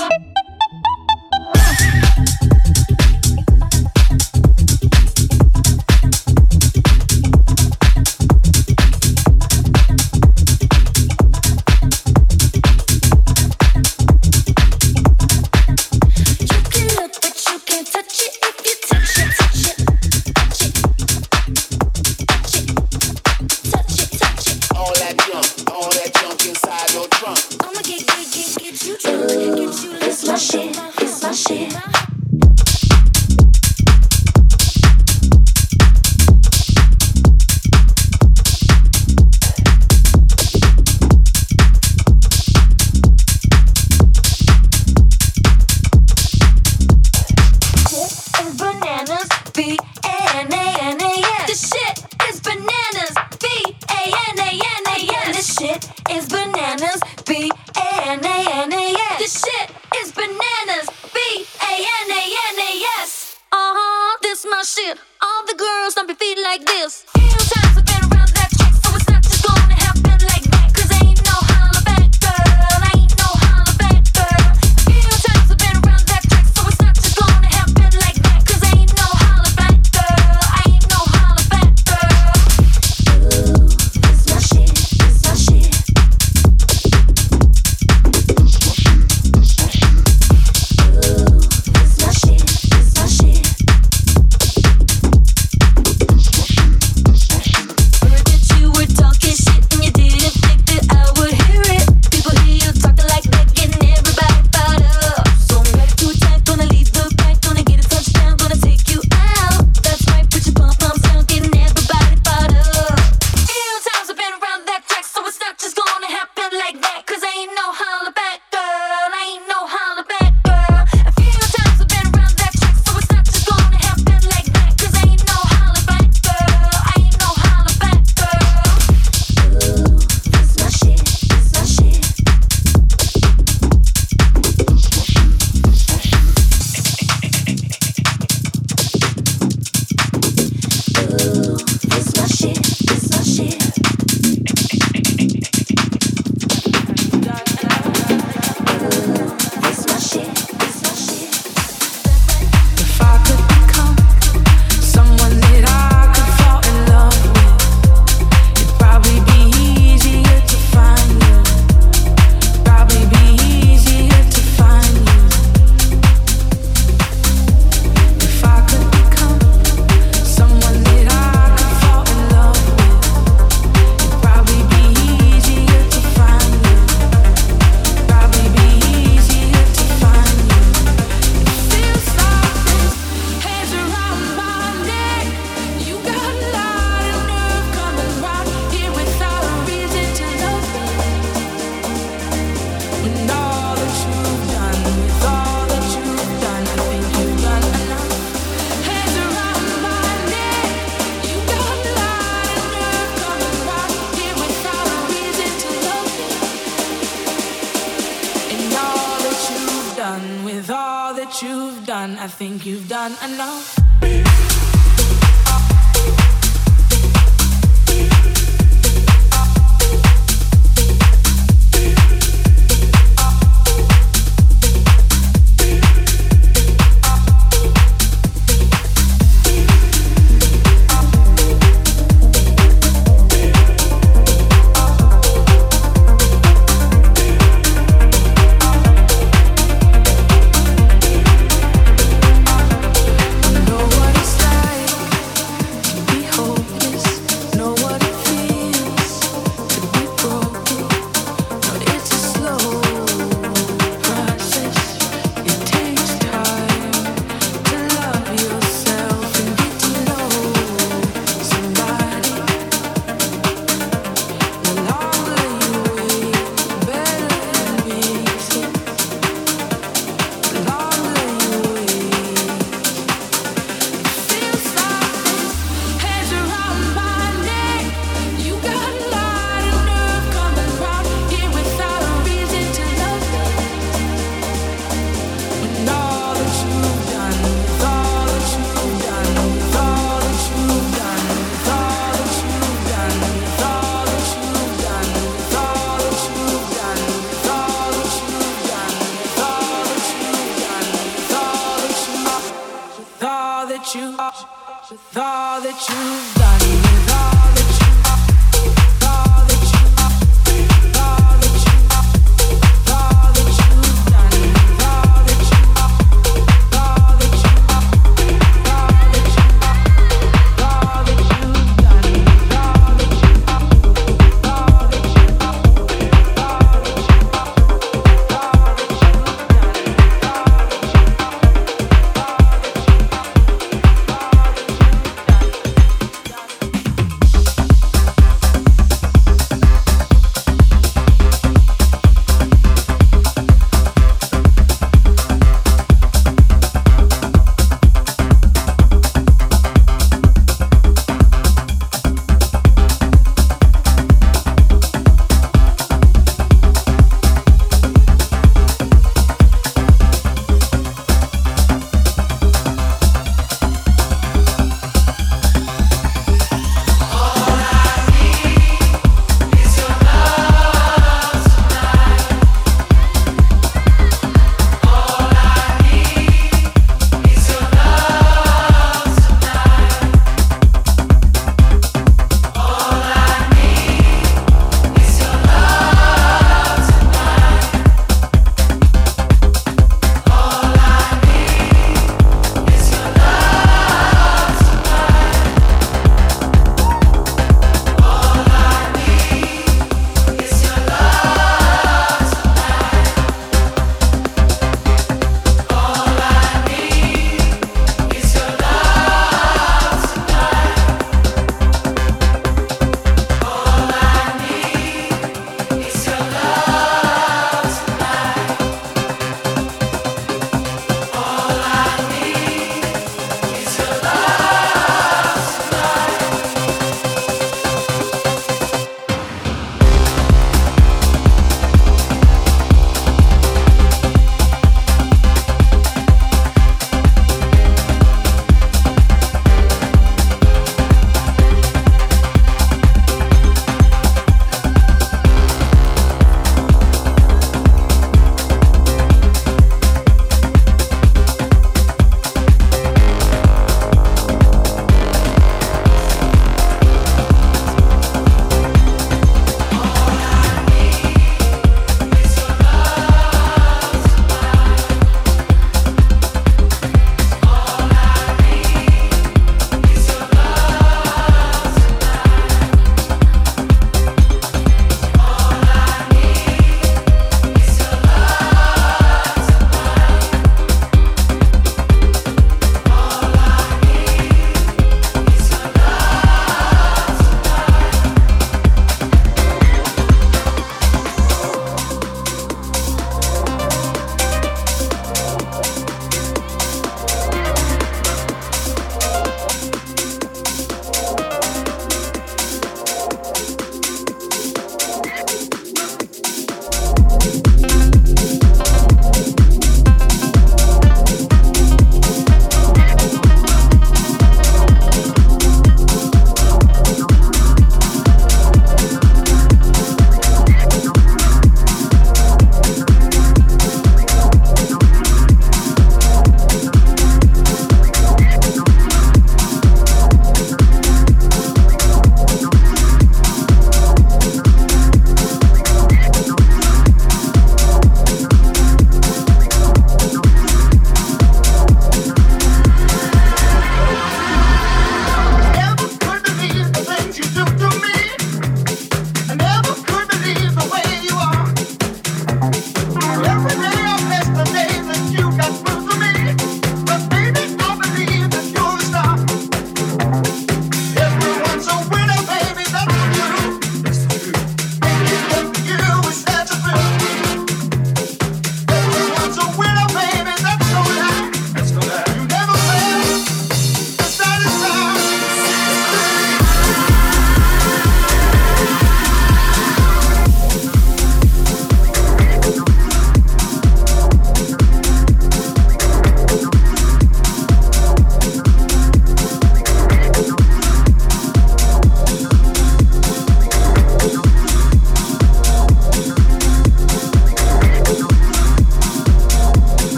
I think you've done enough.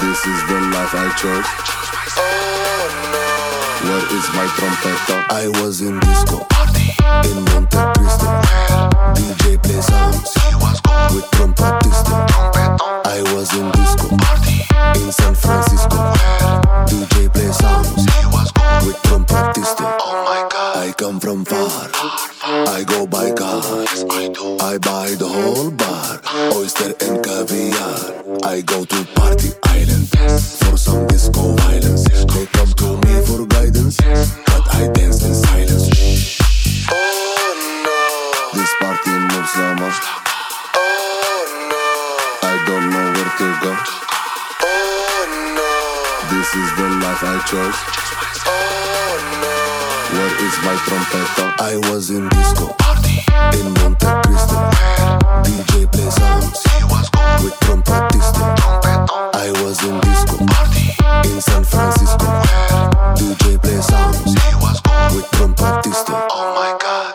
This is the life I chose. Oh no. Where is my trompeta? I was in disco party in Monte Cristo. DJ play sounds with trompetista. I was in disco party in San Francisco. DJ play sounds with trompetista. Oh my God. I come from far. I go by car. Yes, I do. I buy the whole bar, oyster and caviar. I go to party island for some disco violence. They come to me for guidance, but I dance in silence. Shh. Oh no, this party moves so much. Oh no, I don't know where to go. Oh no, this is the life I chose. Where is my trompeta? I was in disco party in Monte Cristo. DJ play sounds with trompetista. I was in disco party in San Francisco. DJ play sounds with trompetista. Oh my God.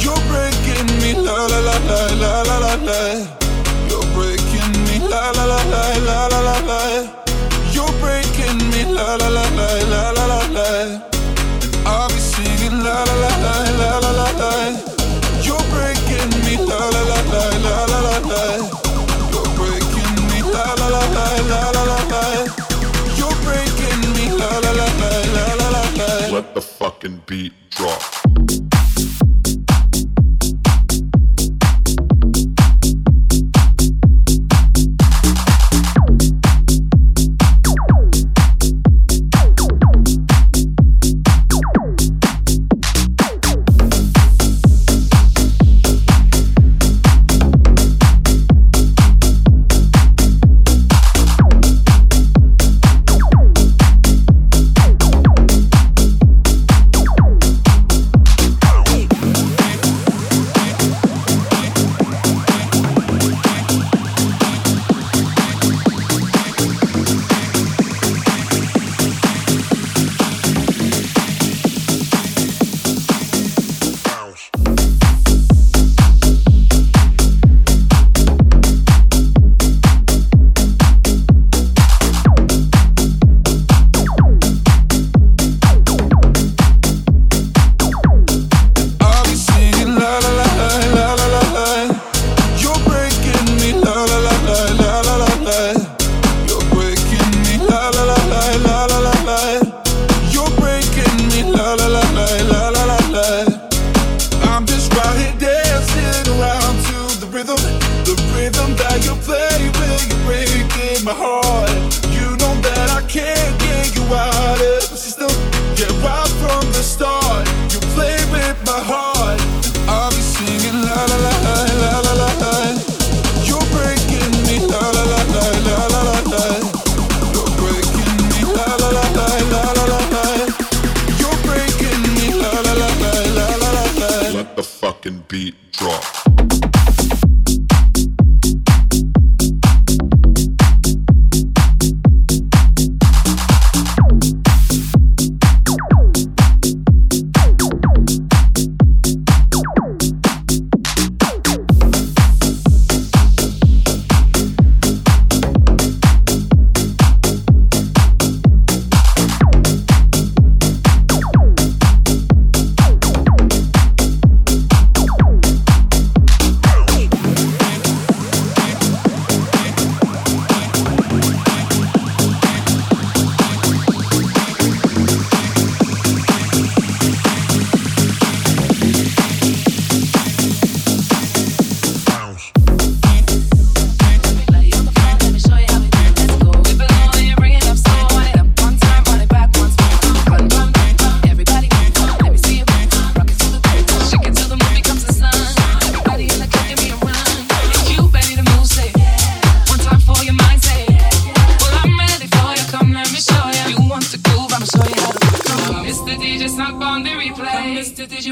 You're breaking me la la la la la la la. You're breaking me la la la la la la la. You're breaking me la la la la la la la. I'll be singing la la la la fucking beat drop.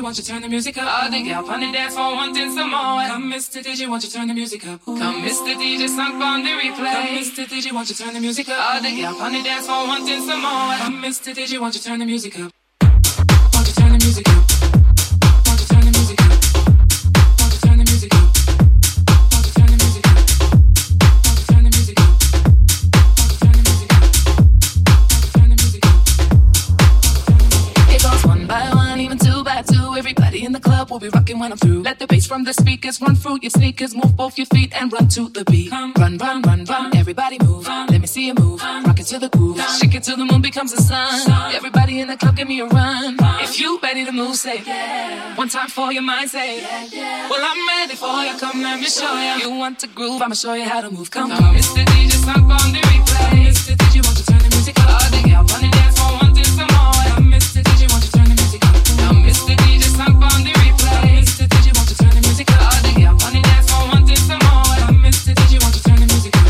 Won't you turn the music up? I think I'm on the dance floor wanting some more. I'm Mr. DJ, won't you turn the music up? Won't you turn the music up? Won't you turn the music up? Won't you turn the music up? Won't you turn the music up? Won't you turn the music up? Won't you turn the music up? Won't you turn the music up? It goes one by one, even two by two. Everybody in the club will be rocking when I'm through. Let the bass from the speakers run through your sneakers. Move both your feet and run to the beat. Run, run, run, run, run. Everybody move. See you move, rock it to the groove, shake it till the moon becomes the sun. Everybody in the club, give me a run. If you ready to move, say yeah. One time for your mind, say yeah, yeah. Well, I'm ready for you. Come, let me show you. You want to groove? I'ma show you how to move. Come, come. Mr. DJ, stop on the replay. Mr. DJ, won't you turn the music up? I think I wanna dance for one thing some more. Mr. DJ, won't you turn the music up? Come, Mr. DJ, stop on the replay. Mr. DJ, won't you turn the music up? I think I wanna dance for one thing some more. Mr. DJ, won't you turn the music up?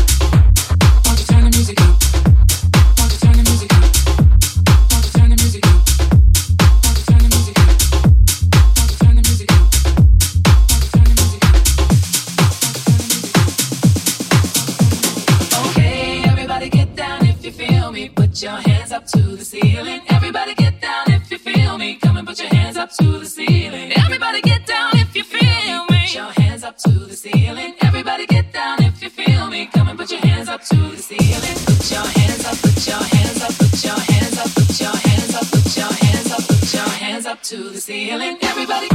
Put your hands up to the ceiling. Everybody get down if you feel me. Come and put your hands up to the ceiling. Everybody get down if you feel me. Put your hands up to the ceiling. Everybody get down if you feel me. Come and put your hands up to the ceiling. Put your hands up, put your hands up, put your hands up, put your hands up, put your hands up, put your hands up to the ceiling. Everybody.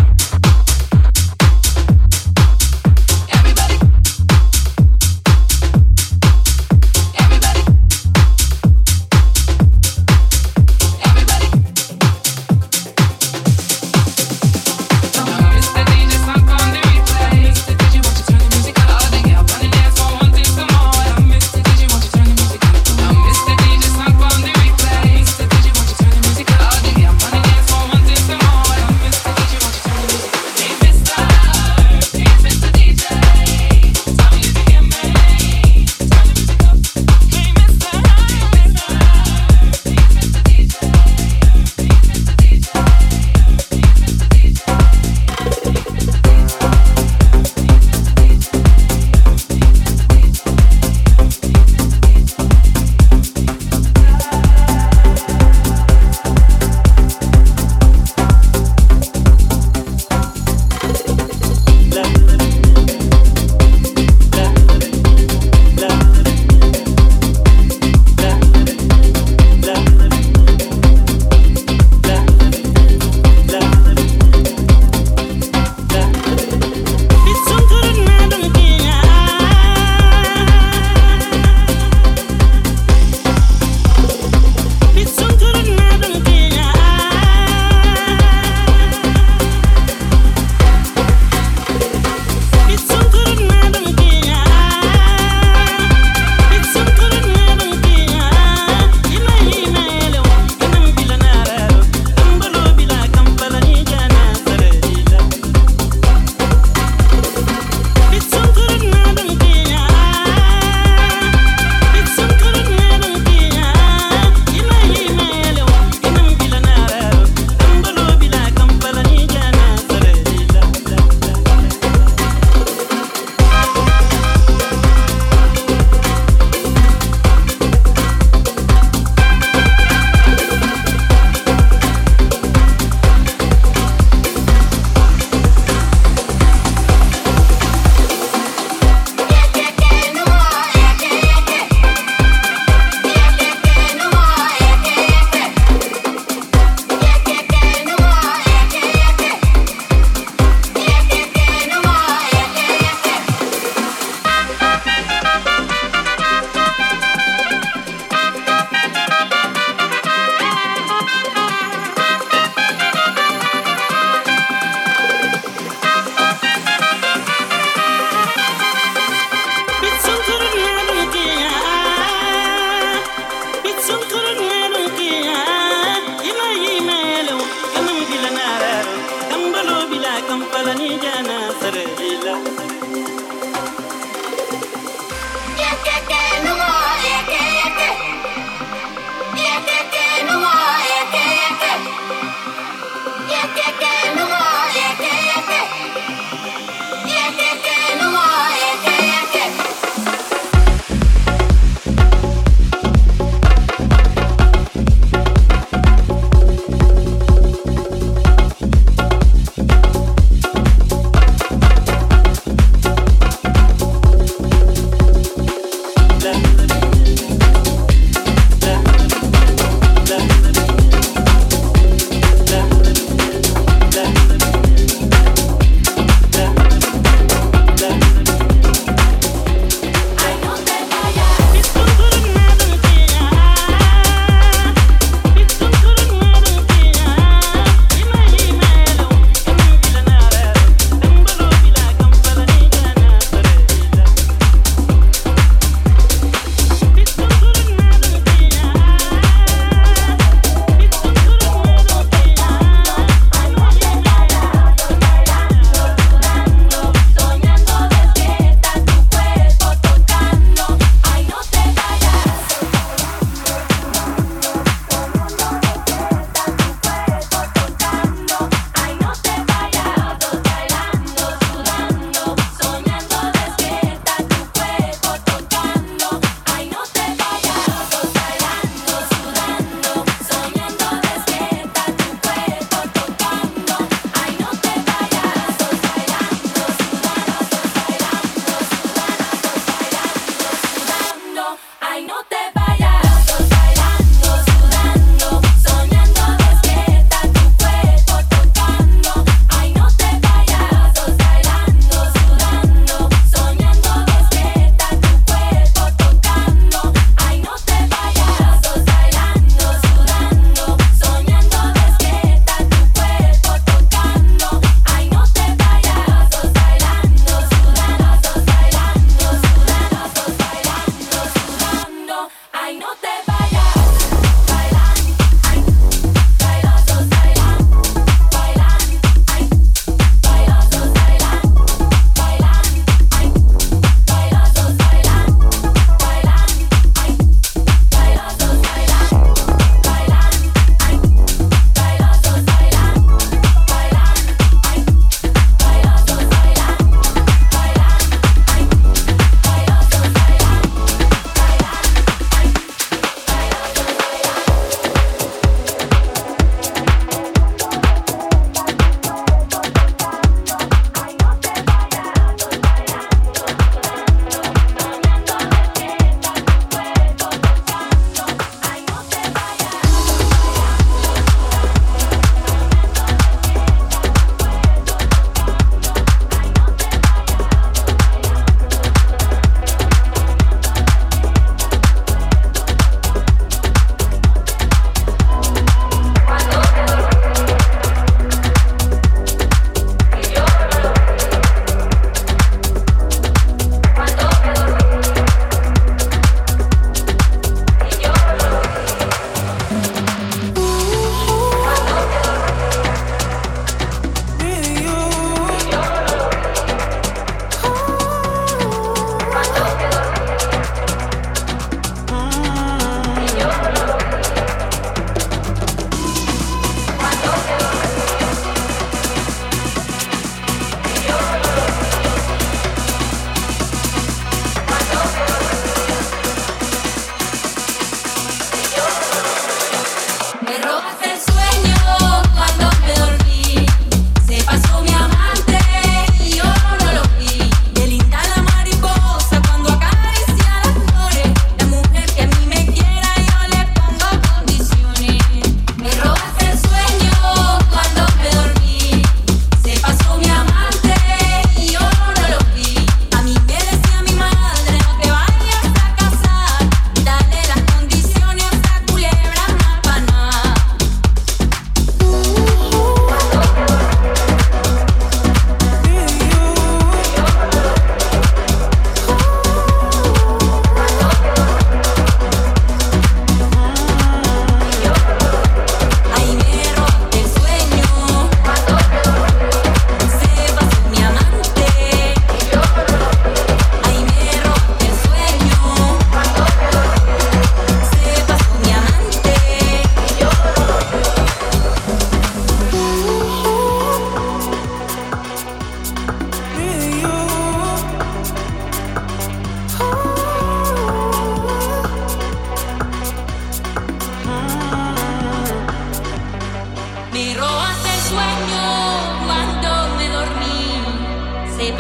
Kampalani jana sarila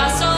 pasó.